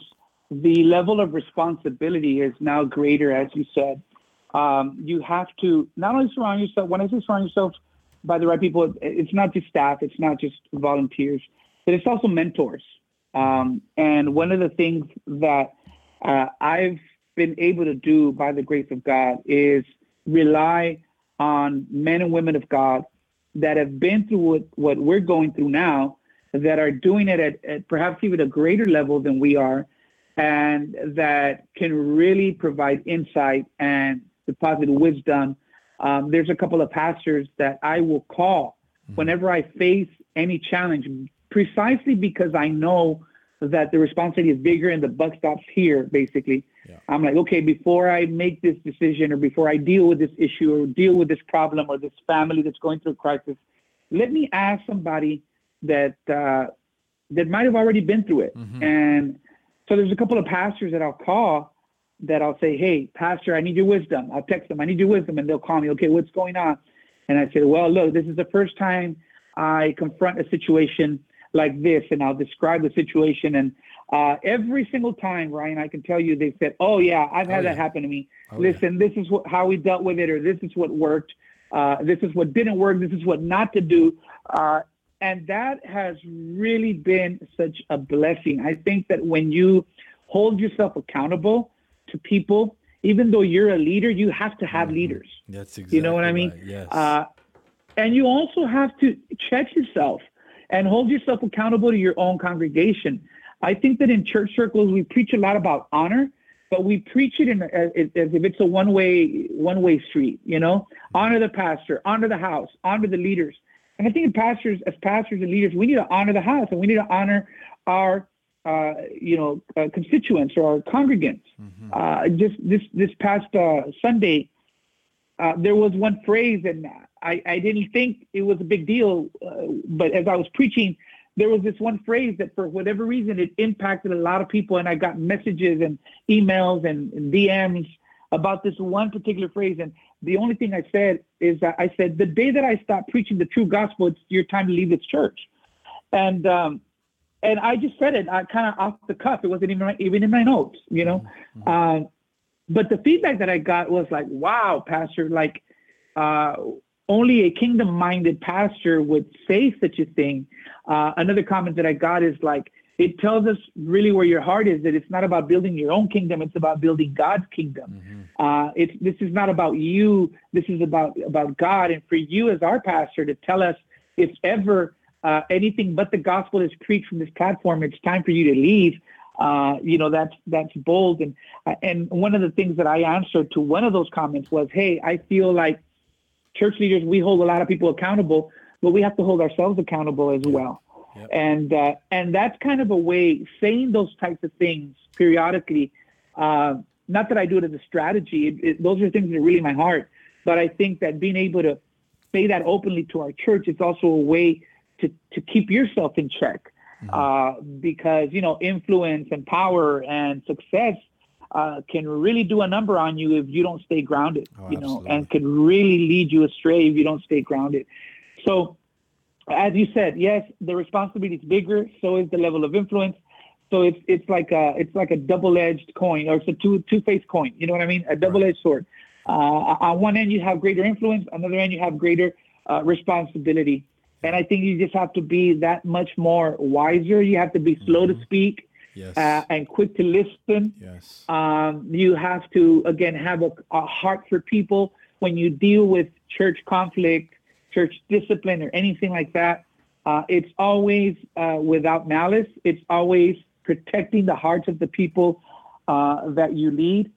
the level of responsibility is now greater, as you said. You have to not only surround yourself, when I say surround yourself by the right people, it's not just staff, it's not just volunteers, but it's also mentors. And one of the things that I've been able to do by the grace of God is rely on men and women of God that have been through what we're going through now, that are doing it at perhaps even a greater level than we are, and that can really provide insight and deposit wisdom. There's a couple of pastors that I will call whenever I face any challenge, precisely because I know that the responsibility is bigger and the buck stops here, basically. Yeah. I'm like, okay, before I make this decision, or before I deal with this issue, or deal with this problem, or this family that's going through a crisis, let me ask somebody that might have already been through it. Mm-hmm. And so there's a couple of pastors that I'll call, that I'll say, hey, pastor, I need your wisdom. I'll text them, I need your wisdom. And they'll call me, okay, what's going on? And I say, well, look, this is the first time I confront a situation like this, and I'll describe the situation. And every single time, Ryan, I can tell you, they said, oh yeah, I've had that happen to me. This is how we dealt with it, or this is what worked. This is what didn't work. This is what not to do. And that has really been such a blessing. I think that when you hold yourself accountable to people, even though you're a leader, you have to have leaders. That's exactly you know what I mean? Right. Yes. And you also have to check yourself and hold yourself accountable to your own congregation. I think that in church circles, we preach a lot about honor, but we preach it as if it's a one-way street, Honor the pastor, honor the house, honor the leaders. And I think as pastors and leaders, we need to honor the house, and we need to honor our constituents, or our congregants. Mm-hmm. Just this past Sunday, there was one phrase, and I didn't think it was a big deal, but as I was preaching, there was this one phrase that for whatever reason, it impacted a lot of people. And I got messages and emails and DMs about this one particular phrase. And the only thing I said is that I said, the day that I stop preaching the true gospel, it's your time to leave this church. And I just said it, I kind of off the cuff. It wasn't even in my notes, Mm-hmm. But the feedback that I got was like, wow, pastor, only a kingdom-minded pastor would say such a thing. Another comment that I got is like, It tells us really where your heart is, that it's not about building your own kingdom. It's about building God's kingdom. Mm-hmm. This is not about you. This is about God. And for you as our pastor to tell us if ever anything but the gospel is preached from this platform, it's time for you to leave. That's bold. And one of the things that I answered to one of those comments was, hey, I feel like church leaders, we hold a lot of people accountable, but we have to hold ourselves accountable as well. Yep. And that's kind of a way, saying those types of things periodically. Not that I do it as a strategy. Those are things that are really in my heart. But I think that being able to say that openly to our church, it's also a way to keep yourself in check. Mm-hmm. Because, influence and power and success can really do a number on you if you don't stay grounded, and can really lead you astray if you don't stay grounded. So, as you said, yes, the responsibility is bigger. So is the level of influence. So it's like a double-edged coin, or it's a two-faced coin. You know what I mean? A double-edged sword. On one end, you have greater influence. On the other end, you have greater responsibility. And I think you just have to be that much more wiser. You have to be slow to speak, yes, and quick to listen. Yes. You have to, again, have a heart for people when you deal with church conflict, church discipline, or anything like that. It's always without malice. It's always protecting the hearts of the people that you lead,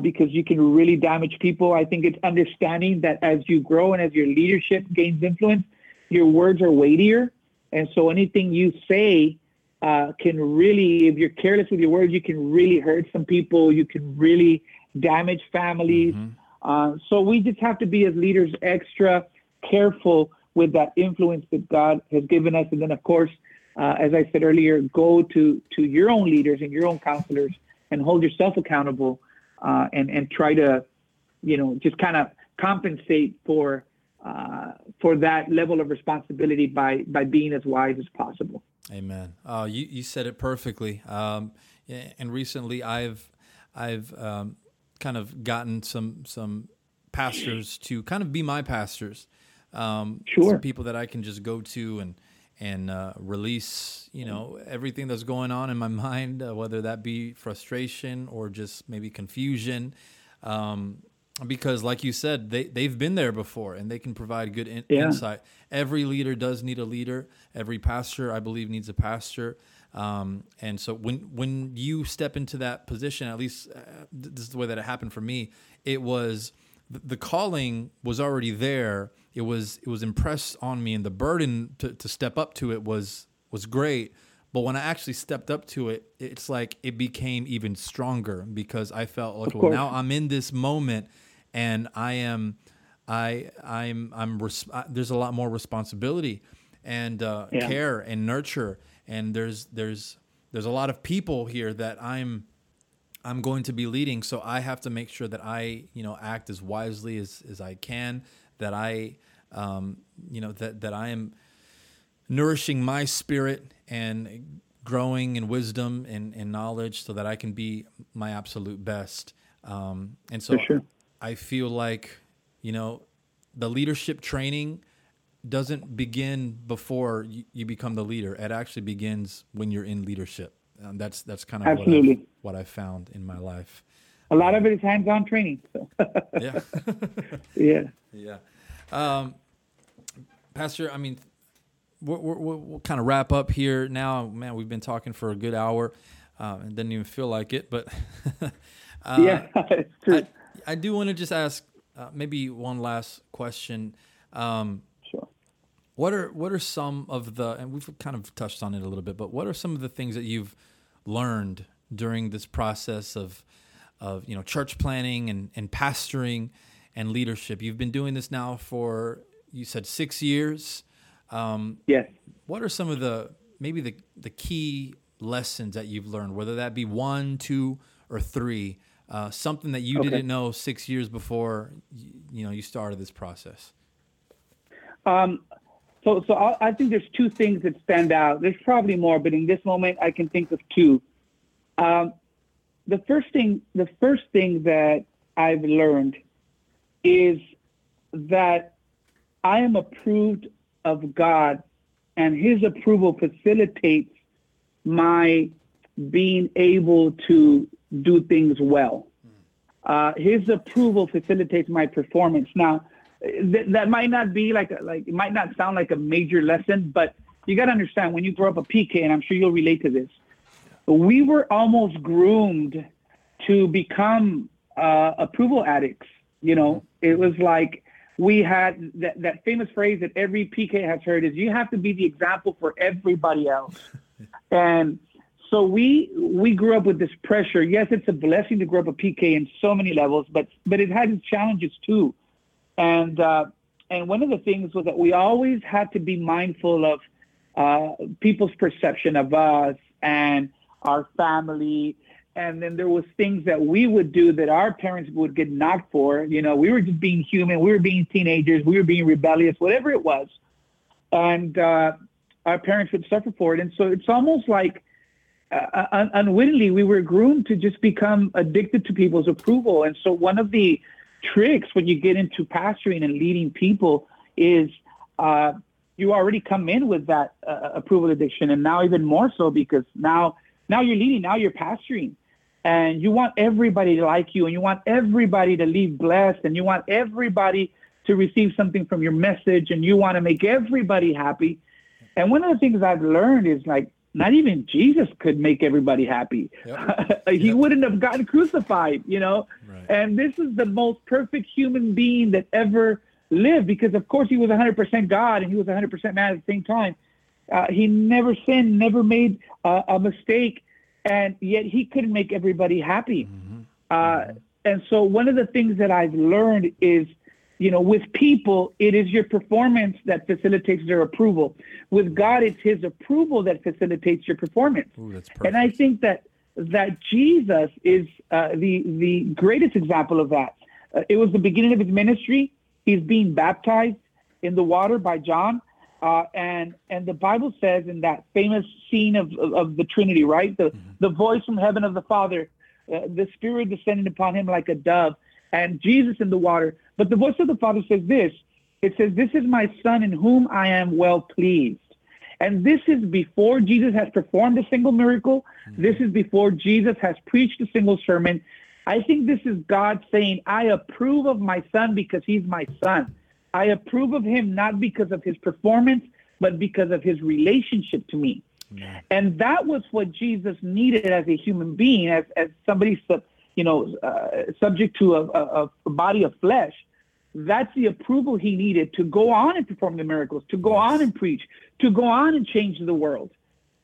because you can really damage people. I think it's understanding that as you grow and as your leadership gains influence, your words are weightier. And so anything you say can really, if you're careless with your words, you can really hurt some people. You can really damage families. Mm-hmm. So we just have to be, as leaders, extra careful with that influence that God has given us. And then, of course, as I said earlier, go to your own leaders and your own counselors and hold yourself accountable, and try to, just kind of compensate for that level of responsibility by being as wise as possible. Amen. You said it perfectly. And recently I've kind of gotten some pastors to kind of be my pastors. Sure. Some people that I can just go to and release, everything that's going on in my mind, whether that be frustration or just maybe confusion. Because like you said, they've been there before and they can provide good insight. Every leader does need a leader. Every pastor, I believe, needs a pastor. And so when you step into that position, at least this is the way that it happened for me, it was the calling was already there. It was impressed on me, and the burden to step up to it was great. But when I actually stepped up to it, it's like it became even stronger, because I felt like, well, now I'm in this moment, and there's a lot more responsibility and care and nurture, and there's a lot of people here that I'm going to be leading, so I have to make sure that I act as wisely as I can, that I that I am nourishing my spirit and growing in wisdom and knowledge, so that I can be my absolute best. And so, for sure, I feel like, the leadership training doesn't begin before you become the leader. It actually begins when you're in leadership. That's kind of what I found in my life. A lot of it is hands-on training. So. Yeah. Yeah. Yeah. Pastor, we'll kind of wrap up here now. Man, we've been talking for a good hour. It doesn't even feel like it, but yeah, it's true. I do want to just ask maybe one last question. Sure. What are some of the, and we've kind of touched on it a little bit, but what are some of the things that you've learned during this process of church planning and pastoring and leadership? You've been doing this now for, you said, 6 years. Yes. What are some of the key lessons that you've learned, whether that be 1, 2, or 3, something that you didn't know 6 years before, you started this process? So I think there's two things that stand out. There's probably more, but in this moment I can think of two. The first thing that I've learned is that I am approved of God, and his approval facilitates my being able to do things well. His approval facilitates my performance. Now, that might not be like it might not sound like a major lesson, but you got to understand when you grow up a PK, and I'm sure you'll relate to this, we were almost groomed to become approval addicts. You know, it was like we had that famous phrase that every PK has heard is you have to be the example for everybody else. And so we grew up with this pressure. Yes, it's a blessing to grow up a PK in so many levels, but it had its challenges too. And one of the things was that we always had to be mindful of people's perception of us and our family. And then there was things that we would do that our parents would get knocked for. You know, we were just being human. We were being teenagers. We were being rebellious, whatever it was. And our parents would suffer for it. And so it's almost like unwittingly we were groomed to just become addicted to people's approval. And so one of the tricks when you get into pastoring and leading people is you already come in with that approval addiction. And now even more so because now you're leading, now you're pastoring. And you want everybody to like you, and you want everybody to leave blessed, and you want everybody to receive something from your message, and you want to make everybody happy. And one of the things I've learned is like, not even Jesus could make everybody happy. Yep. He wouldn't have gotten crucified, you know? Right. And this is the most perfect human being that ever lived because, of course, he was 100% God and he was 100% man at the same time. He never sinned, never made a mistake, and yet he couldn't make everybody happy. Mm-hmm. And so one of the things that I've learned is, you know, with people, it is your performance that facilitates their approval. With God, it's his approval that facilitates your performance. Ooh, that's perfect. And I think that Jesus is the greatest example of that. It was the beginning of his ministry. He's being baptized in the water by John. And the Bible says in that famous scene of the Trinity, right? The voice from heaven of the Father, the Spirit descending upon him like a dove, and Jesus in the water. But the voice of the Father says this. It says, "This is my Son in whom I am well pleased." And this is before Jesus has performed a single miracle. Mm-hmm. This is before Jesus has preached a single sermon. I think this is God saying, I approve of my Son because he's my Son. I approve of him not because of his performance, but because of his relationship to me. Mm-hmm. And that was what Jesus needed as a human being, as somebody subject to a body of flesh. That's the approval he needed to go on and perform the miracles, to go on and preach, to go on and change the world.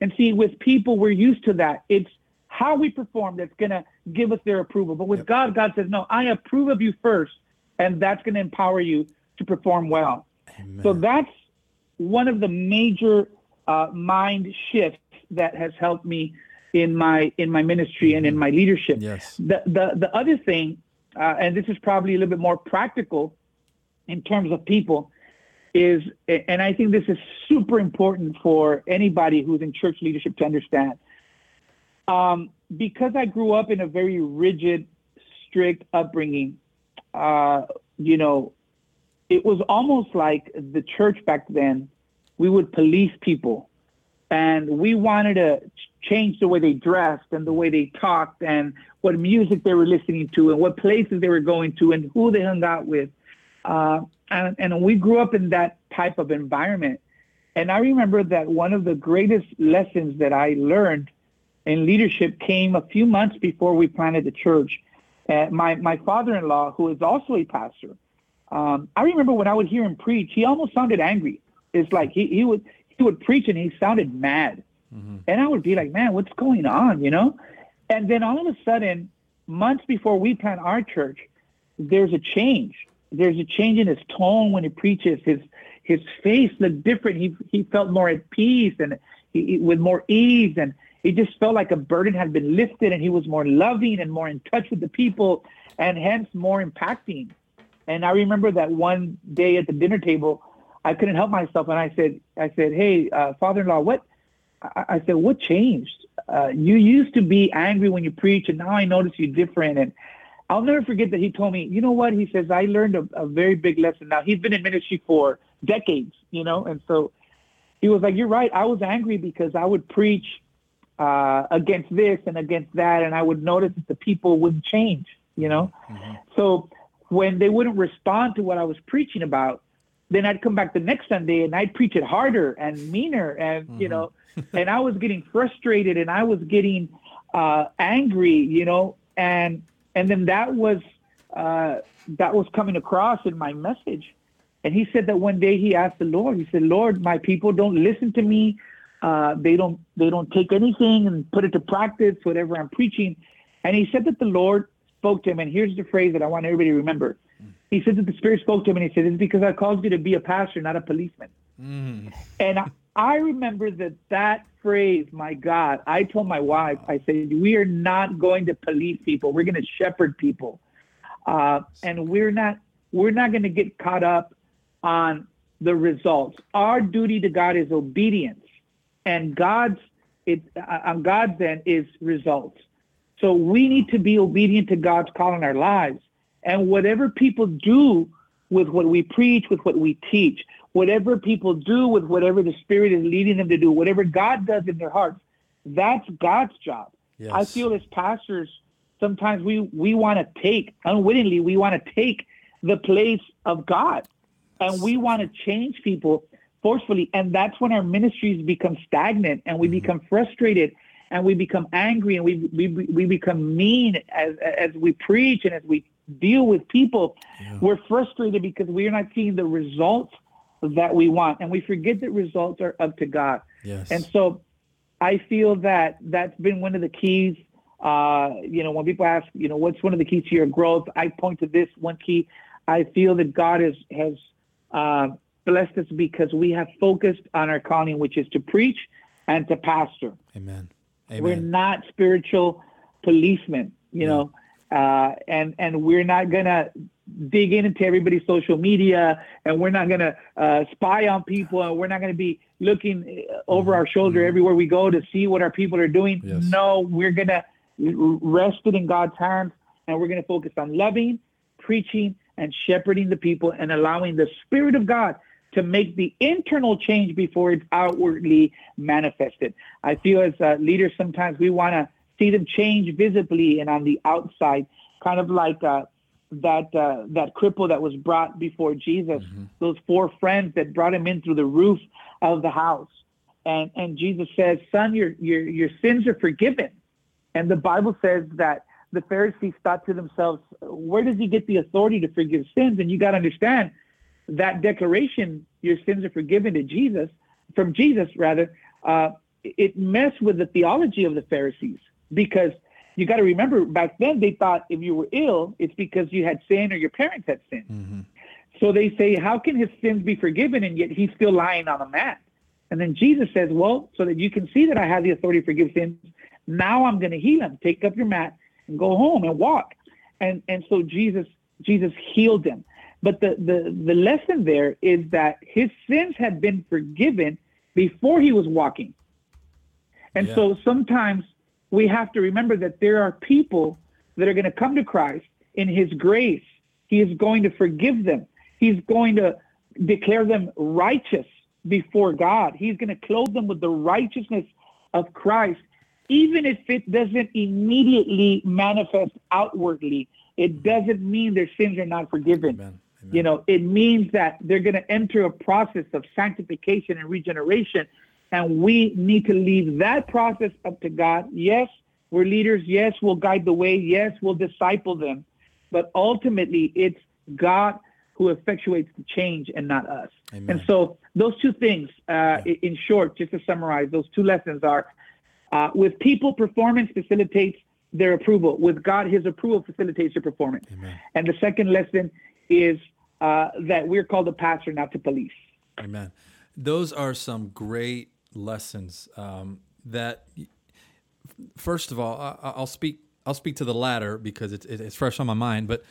And see, with people, we're used to that. It's how we perform that's going to give us their approval. But with God says, no, I approve of you first, and that's going to empower you to perform well. Amen. So that's one of the major mind shifts that has helped me in my ministry and in my leadership. Yes. The other thing, and this is probably a little bit more practical in terms of people, is, and I think this is super important for anybody who's in church leadership to understand, because I grew up in a very rigid, strict upbringing, it was almost like the church back then, we would police people. And we wanted to change the way they dressed and the way they talked and what music they were listening to and what places they were going to and who they hung out with. And we grew up in that type of environment. And I remember that one of the greatest lessons that I learned in leadership came a few months before we planted the church. My father-in-law, who is also a pastor, I remember when I would hear him preach, he almost sounded angry. It's like he would preach and he sounded mad. Mm-hmm. And I would be like, man, what's going on, you know? And then all of a sudden, months before we plant our church, there's a change. There's a change in his tone when he preaches. His face looked different. He felt more at peace and with more ease. And he just felt like a burden had been lifted and he was more loving and more in touch with the people and hence more impacting. And I remember that one day at the dinner table, I couldn't help myself, and I said, hey, father-in-law, what changed? You used to be angry when you preach, and now I notice you're different. And I'll never forget that he told me, you know what? He says, I learned a very big lesson. Now, he's been in ministry for decades, you know? And so he was like, you're right. I was angry because I would preach against this and against that. And I would notice that the people wouldn't change, you know? Mm-hmm. So when they wouldn't respond to what I was preaching about, then I'd come back the next Sunday and I'd preach it harder and meaner. And, mm-hmm. you know, and I was getting frustrated and I was getting angry, you know, and then that was coming across in my message. And he said that one day he asked the Lord, he said, Lord, my people don't listen to me. They don't take anything and put it to practice, whatever I'm preaching. And he said that the Lord spoke to him. And here's the phrase that I want everybody to remember. He said that the Spirit spoke to him and he said, it's because I called you to be a pastor, not a policeman. Mm. And I remember that phrase, my God, I told my wife, I said, we are not going to police people. We're going to shepherd people. And we're not going to get caught up on the results. Our duty to God is obedience, and God's end is results. So we need to be obedient to God's call in our lives. And whatever people do with what we preach, with what we teach, whatever people do with whatever the Spirit is leading them to do, whatever God does in their hearts, that's God's job. Yes. I feel as pastors, sometimes we want to take, unwittingly, we want to take the place of God. And we want to change people forcefully. And that's when our ministries become stagnant and we mm-hmm. become frustrated and we become angry and we become mean as we preach and as we deal with people. Yeah. We're frustrated because we are not seeing the results that we want. And we forget that results are up to God. Yes. And so I feel that that's been one of the keys. You know, when people ask, you know, what's one of the keys to your growth? I point to this one key. I feel that God has blessed us because we have focused on our calling, which is to preach and to pastor. Amen. Amen. We're not spiritual policemen, you know, and we're not going to dig into everybody's social media, and we're not going to spy on people, and we're not going to be looking over our shoulder everywhere we go to see what our people are doing. Yes. No, we're going to rest it in God's hands, and we're going to focus on loving, preaching, and shepherding the people and allowing the Spirit of God to make the internal change before it's outwardly manifested. I feel as leaders, sometimes we want to see them change visibly and on the outside, kind of like that cripple that was brought before Jesus, mm-hmm. those four friends that brought him in through the roof of the house. And Jesus says, son, your sins are forgiven. And the Bible says that the Pharisees thought to themselves, where does he get the authority to forgive sins? And you got to understand that declaration, your sins are forgiven from Jesus, it messed with the theology of the Pharisees, because you got to remember back then they thought if you were ill, it's because you had sin or your parents had sin. Mm-hmm. So they say, how can his sins be forgiven? And yet he's still lying on a mat. And then Jesus says, well, so that you can see that I have the authority to forgive sins, now I'm going to heal him. Take up your mat and go home and walk. And so Jesus healed him. But the lesson there is that his sins had been forgiven before he was walking. And so sometimes we have to remember that there are people that are going to come to Christ in his grace. He is going to forgive them. He's going to declare them righteous before God. He's going to clothe them with the righteousness of Christ. Even if it doesn't immediately manifest outwardly, it doesn't mean their sins are not forgiven. Amen. Amen. You know, it means that they're going to enter a process of sanctification and regeneration, and we need to leave that process up to God. Yes, we're leaders. Yes, we'll guide the way. Yes, we'll disciple them. But ultimately, it's God who effectuates the change and not us. Amen. And so those two things, in short, just to summarize, those two lessons are, with people, performance facilitates their approval. With God, his approval facilitates your performance. Amen. And the second lesson is that we're called to pastor, not to police. Amen. Those are some great lessons that, first of all, I'll speak to the latter because it's fresh on my mind, but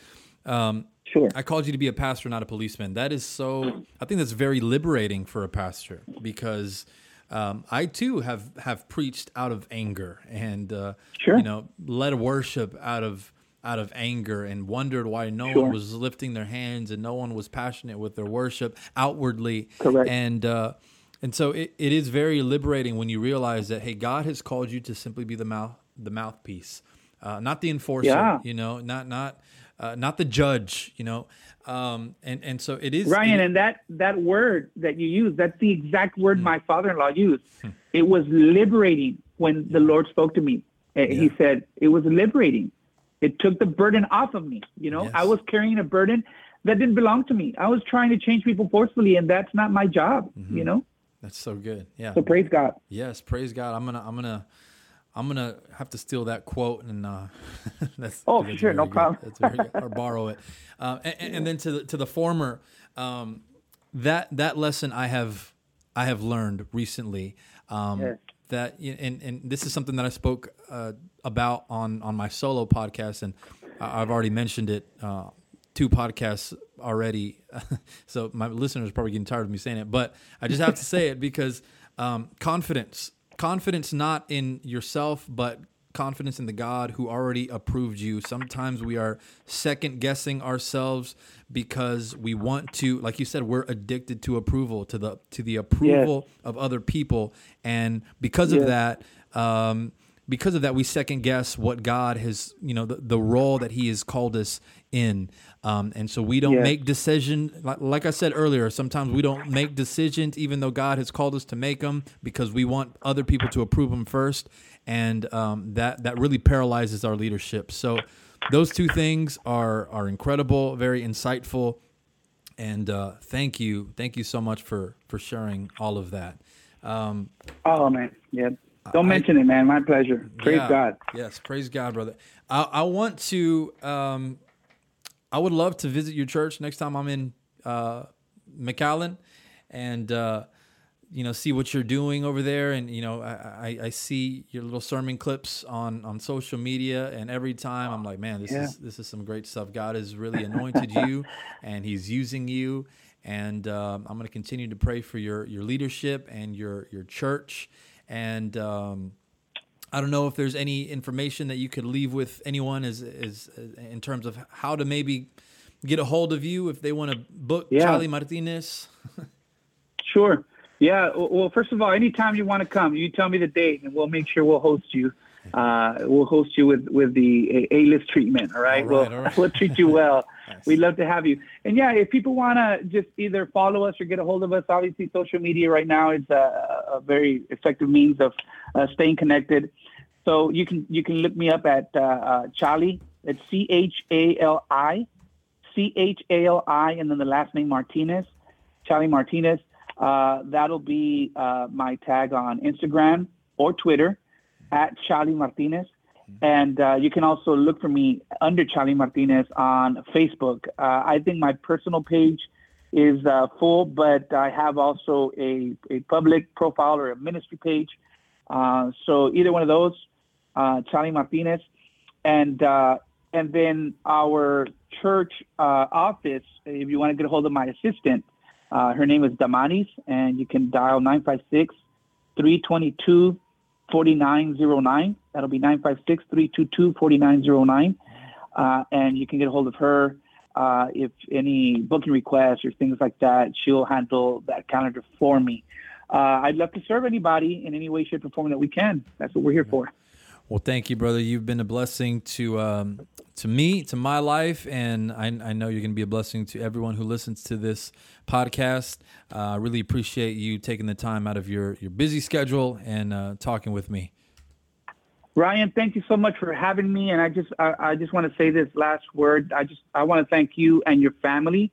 sure. I called you to be a pastor, not a policeman. That is so, I think that's very liberating for a pastor because... I too have preached out of anger and you know, led worship out of anger, and wondered why no one was lifting their hands and no one was passionate with their worship outwardly. Correct. And And so it is very liberating when you realize that, hey, God has called you to simply be the mouthpiece, not the enforcer, you know, not the judge, you know. And so it is, Ryan. And that word that you use, that's the exact word my father-in-law used. It was liberating when the Lord spoke to me. He said it was liberating. It took the burden off of me. You know, I was carrying a burden that didn't belong to me. I was trying to change people forcefully, and that's not my job. You know, that's so good. Yeah. So praise God. Yes, praise God. I'm gonna have to steal that quote and that's sure, no problem. Or borrow it. And then to the former, that lesson I have learned recently. That and this is something that I spoke about on my solo podcast, and I've already mentioned it 2 podcasts already, so my listeners are probably getting tired of me saying it, but I just have to say it because confidence not in yourself, but confidence in the God who already approved you. Sometimes we are second guessing ourselves because we want to, like you said, we're addicted to approval, to the approval of other people, and because of that, we second guess what God has, you know, the role that He has called us in, and so we don't make decisions. Like I said earlier, sometimes we don't make decisions even though God has called us to make them because we want other people to approve them first. And that really paralyzes our leadership. So those 2 things are incredible, very insightful, and thank you so much for sharing all of that. Oh man, yeah, don't mention it, man. My pleasure. Praise God. Yes, praise God, brother. I want to. I would love to visit your church next time I'm in McAllen, and. You know, see what you're doing over there. And, you know, I see your little sermon clips on social media, and every time I'm like, man, this is some great stuff. God has really anointed you and He's using you. And I'm going to continue to pray for your leadership and your church. And I don't know if there's any information that you could leave with anyone as in terms of how to maybe get a hold of you if they want to book Charlie Martinez. Sure. Yeah. Well, first of all, anytime you want to come, you tell me the date and we'll make sure we'll host you. We'll host you with the A-list treatment. All right. We'll treat you well. Nice. We'd love to have you. And yeah, if people want to just either follow us or get a hold of us, obviously social media right now is a very effective means of staying connected. So you can look me up at Charlie. It's C-H-A-L-I, and then the last name Martinez, Charlie Martinez. That'll be my tag on Instagram or Twitter at Charlie Martinez. And you can also look for me under Charlie Martinez on Facebook. I think my personal page is full, but I have also a public profile or a ministry page. So either one of those, Charlie Martinez. And then our church office, if you want to get a hold of my assistant, her name is Damanis, and you can dial 956-322-4909. That'll be 956-322-4909. And you can get a hold of her if any booking requests or things like that. She'll handle that calendar for me. I'd love to serve anybody in any way, shape, or form that we can. That's what we're here for. Well, thank you, brother. You've been a blessing to me, to my life, and I know you're going to be a blessing to everyone who listens to this podcast. I really appreciate you taking the time out of your busy schedule and talking with me. Ryan, thank you so much for having me, and I just want to say this last word. I want to thank you and your family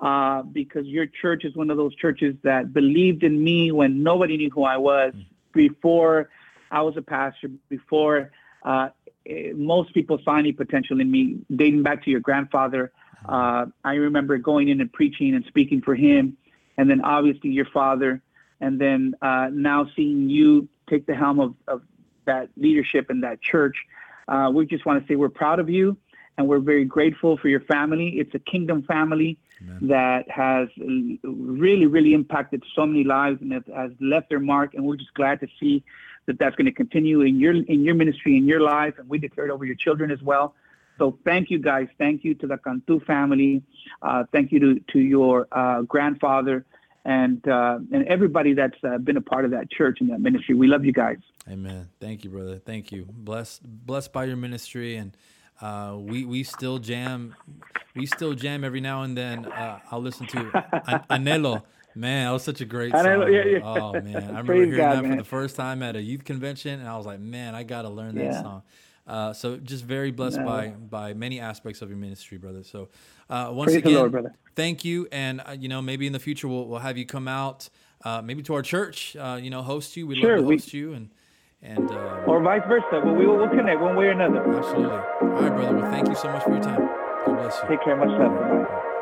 because your church is one of those churches that believed in me when nobody knew who I was before I was a pastor, before most people saw any potential in me, dating back to your grandfather. I remember going in and preaching and speaking for him, and then obviously your father, and then now seeing you take the helm of that leadership and that church. We just want to say we're proud of you, and we're very grateful for your family. It's a kingdom family. Amen. That has really, really impacted so many lives and has left their mark, and we're just glad to see that's going to continue in your ministry, in your life, and we declare it over your children as well. So thank you, guys. Thank you to the Cantu family. Thank you to your grandfather. and everybody that's been a part of that church and that ministry. We love you guys. Amen. Thank you, brother. Thank you. Blessed by your ministry, and we still jam every now and then. I'll listen to Anhelo. Man, that was such a great song. Yeah. Oh, man. I remember hearing God, that for the first time at a youth convention, and I was like, man, I got to learn that song. So just very blessed by many aspects of your ministry, brother. So once again, the Lord, brother. Thank you. And, maybe in the future we'll have you come out, maybe to our church, host you. We'd love to host you. and or vice versa. But we'll connect one way or another. Absolutely. All right, brother. Well, thank you so much for your time. God bless you. Take care. Much love.